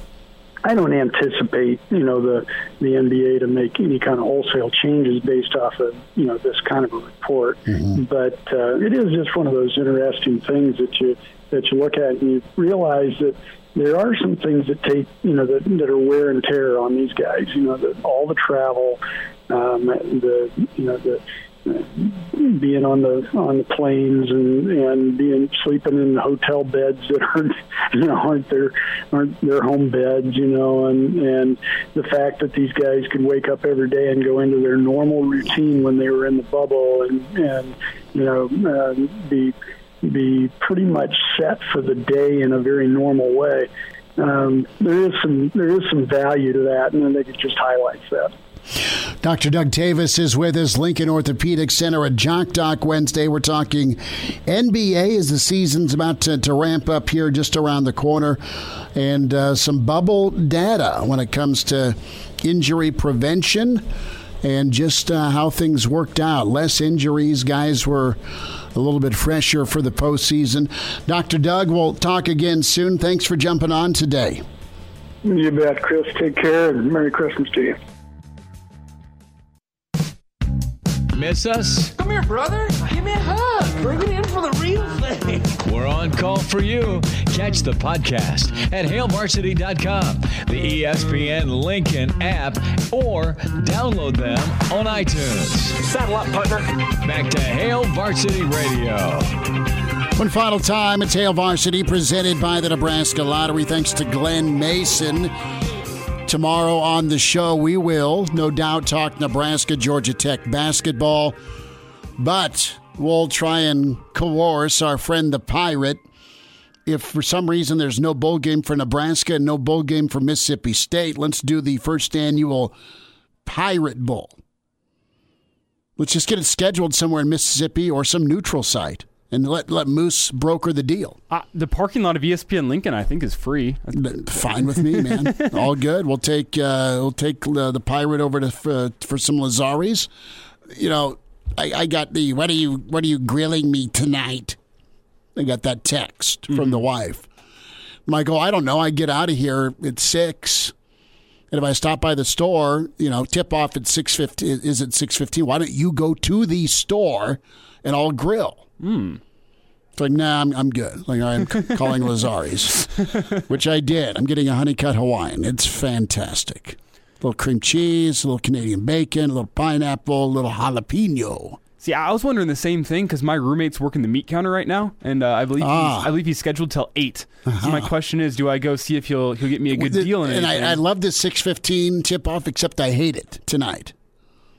I don't anticipate, you know, the the N B A to make any kind of wholesale changes based off of, you know, this kind of a report. Mm-hmm. But uh, it is just one of those interesting things that you that you look at and you realize that there are some things that take, you know, that, that are wear and tear on these guys. You know, the, all the travel, um, the you know the. being on the on the planes and, and being sleeping in hotel beds that aren't you know aren't their aren't their home beds, you know, and and the fact that these guys could wake up every day and go into their normal routine when they were in the bubble and and you know uh, be be pretty much set for the day in a very normal way. Um, there is some there is some value to that, and I think it just highlights that. Doctor Doug Tavis is with us, Lincoln Orthopedic Center at Jock Doc Wednesday. We're talking N B A as the season's about to, to ramp up here just around the corner, and uh, some bubble data when it comes to injury prevention and just uh, how things worked out. Less injuries, guys were a little bit fresher for the postseason. Doctor Doug, we'll talk again soon. Thanks for jumping on today. You bet, Chris. Take care, and Merry Christmas to you. Miss us? Come here, brother. Give me a hug. Bring it in for the real thing. We're on call for you. Catch the podcast at hail varsity dot com, the E S P N Lincoln app, or download them on iTunes. Saddle up, partner. Back to Hail Varsity Radio. One final time, it's Hail Varsity, presented by the Nebraska Lottery. Thanks to Glenn Mason. Tomorrow on the show, we will, no doubt, talk Nebraska, Georgia Tech basketball, but we'll try and coerce our friend the Pirate. If for some reason there's no bowl game for Nebraska and no bowl game for Mississippi State, let's do the first annual Pirate Bowl. Let's just get it scheduled somewhere in Mississippi or some neutral site. And let let Moose broker the deal. Uh, the parking lot of E S P N Lincoln, I think, is free. Fine with me, man. All good. We'll take uh, we'll take uh, the Pirate over to uh, for some Lazaris. You know, I, I got the what are you what are you grilling me tonight? I got that text mm-hmm. from the wife. Michael, I don't know. I get out of here at six, and if I stop by the store, you know, tip off at six fifty is at six fifteen. Why don't you go to the store and I'll grill? Hmm. It's like, nah, I'm, I'm good. Like, I'm calling Lazari's, which I did. I'm getting a honey cut Hawaiian. It's fantastic. A little cream cheese, a little Canadian bacon, a little pineapple, a little jalapeno. See, I was wondering the same thing because my roommate's working the meat counter right now, and uh, I believe ah. he's, I believe he's scheduled till eight. Uh-huh. So my question is, do I go see if he'll he'll get me a good well, the, deal? And I, I love this six fifteen tip off, except I hate it tonight.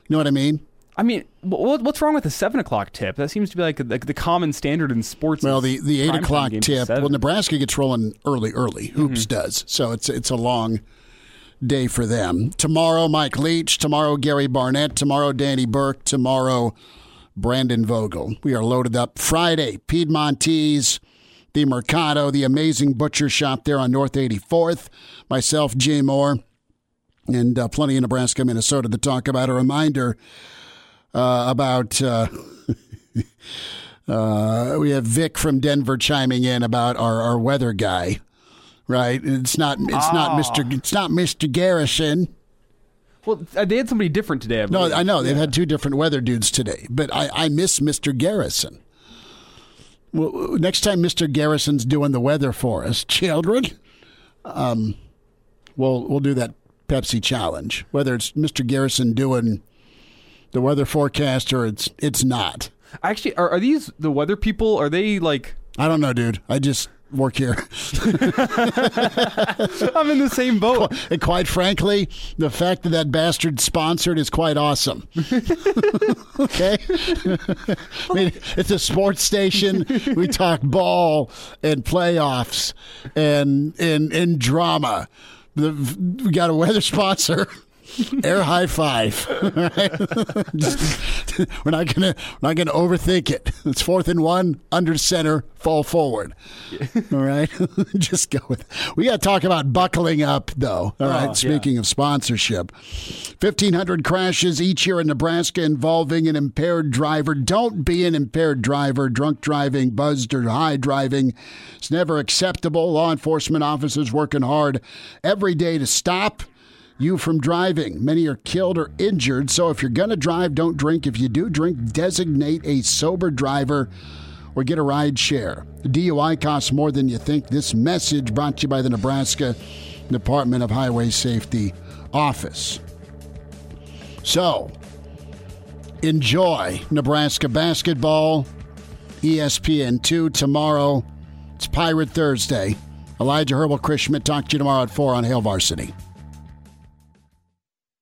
You know what I mean? I mean, what's wrong with the seven o'clock tip? That seems to be like the common standard in sports. Well, the, the eight o'clock tip. Well, Nebraska gets rolling early, early. Hoops mm-hmm. does, so it's it's a long day for them. Tomorrow, Mike Leach. Tomorrow, Gary Barnett. Tomorrow, Danny Burke. Tomorrow, Brandon Vogel. We are loaded up. Friday, Piedmontese, the Mercado, the amazing butcher shop there on North eighty-fourth. Myself, Jay Moore, and uh, plenty of Nebraska, Minnesota to talk about. A reminder. Uh, about uh, uh, we have Vic from Denver chiming in about our, our weather guy, right? It's not it's oh. not Mister it's not Mister Garrison. Well, they had somebody different today. I no, I know they've yeah. had two different weather dudes today, but I, I miss Mister Garrison. Well, next time Mister Garrison's doing the weather for us, children, um, we'll we'll do that Pepsi challenge. Whether it's Mister Garrison doing the weather forecast or it's it's not. Actually, are, are these the weather people? Are they like... I don't know, dude. I just... work here. I'm in the same boat. And quite frankly, the fact that that bastard sponsored is quite awesome. Okay? I mean, it's a sports station. We talk ball and playoffs and and, and drama. The, we got a weather sponsor. Air high five. Right? Just, we're not gonna we're not gonna overthink it. It's fourth and one, under center, fall forward. Yeah. All right, just go with it. We got to talk about buckling up, though. All oh, right. Speaking yeah. of sponsorship, fifteen hundred crashes each year in Nebraska involving an impaired driver. Don't be an impaired driver. Drunk driving, buzzed or high driving, it's never acceptable. Law enforcement officers working hard every day to stop you from driving. Many are killed or injured, so if you're going to drive, don't drink. If you do drink, designate a sober driver or get a ride share. The D U I costs more than you think. This message brought to you by the Nebraska Department of Highway Safety Office. So, enjoy Nebraska basketball. E S P N two tomorrow. It's Pirate Thursday. Elijah Herbel, Chris Schmidt, talk to you tomorrow at four on Hail Varsity.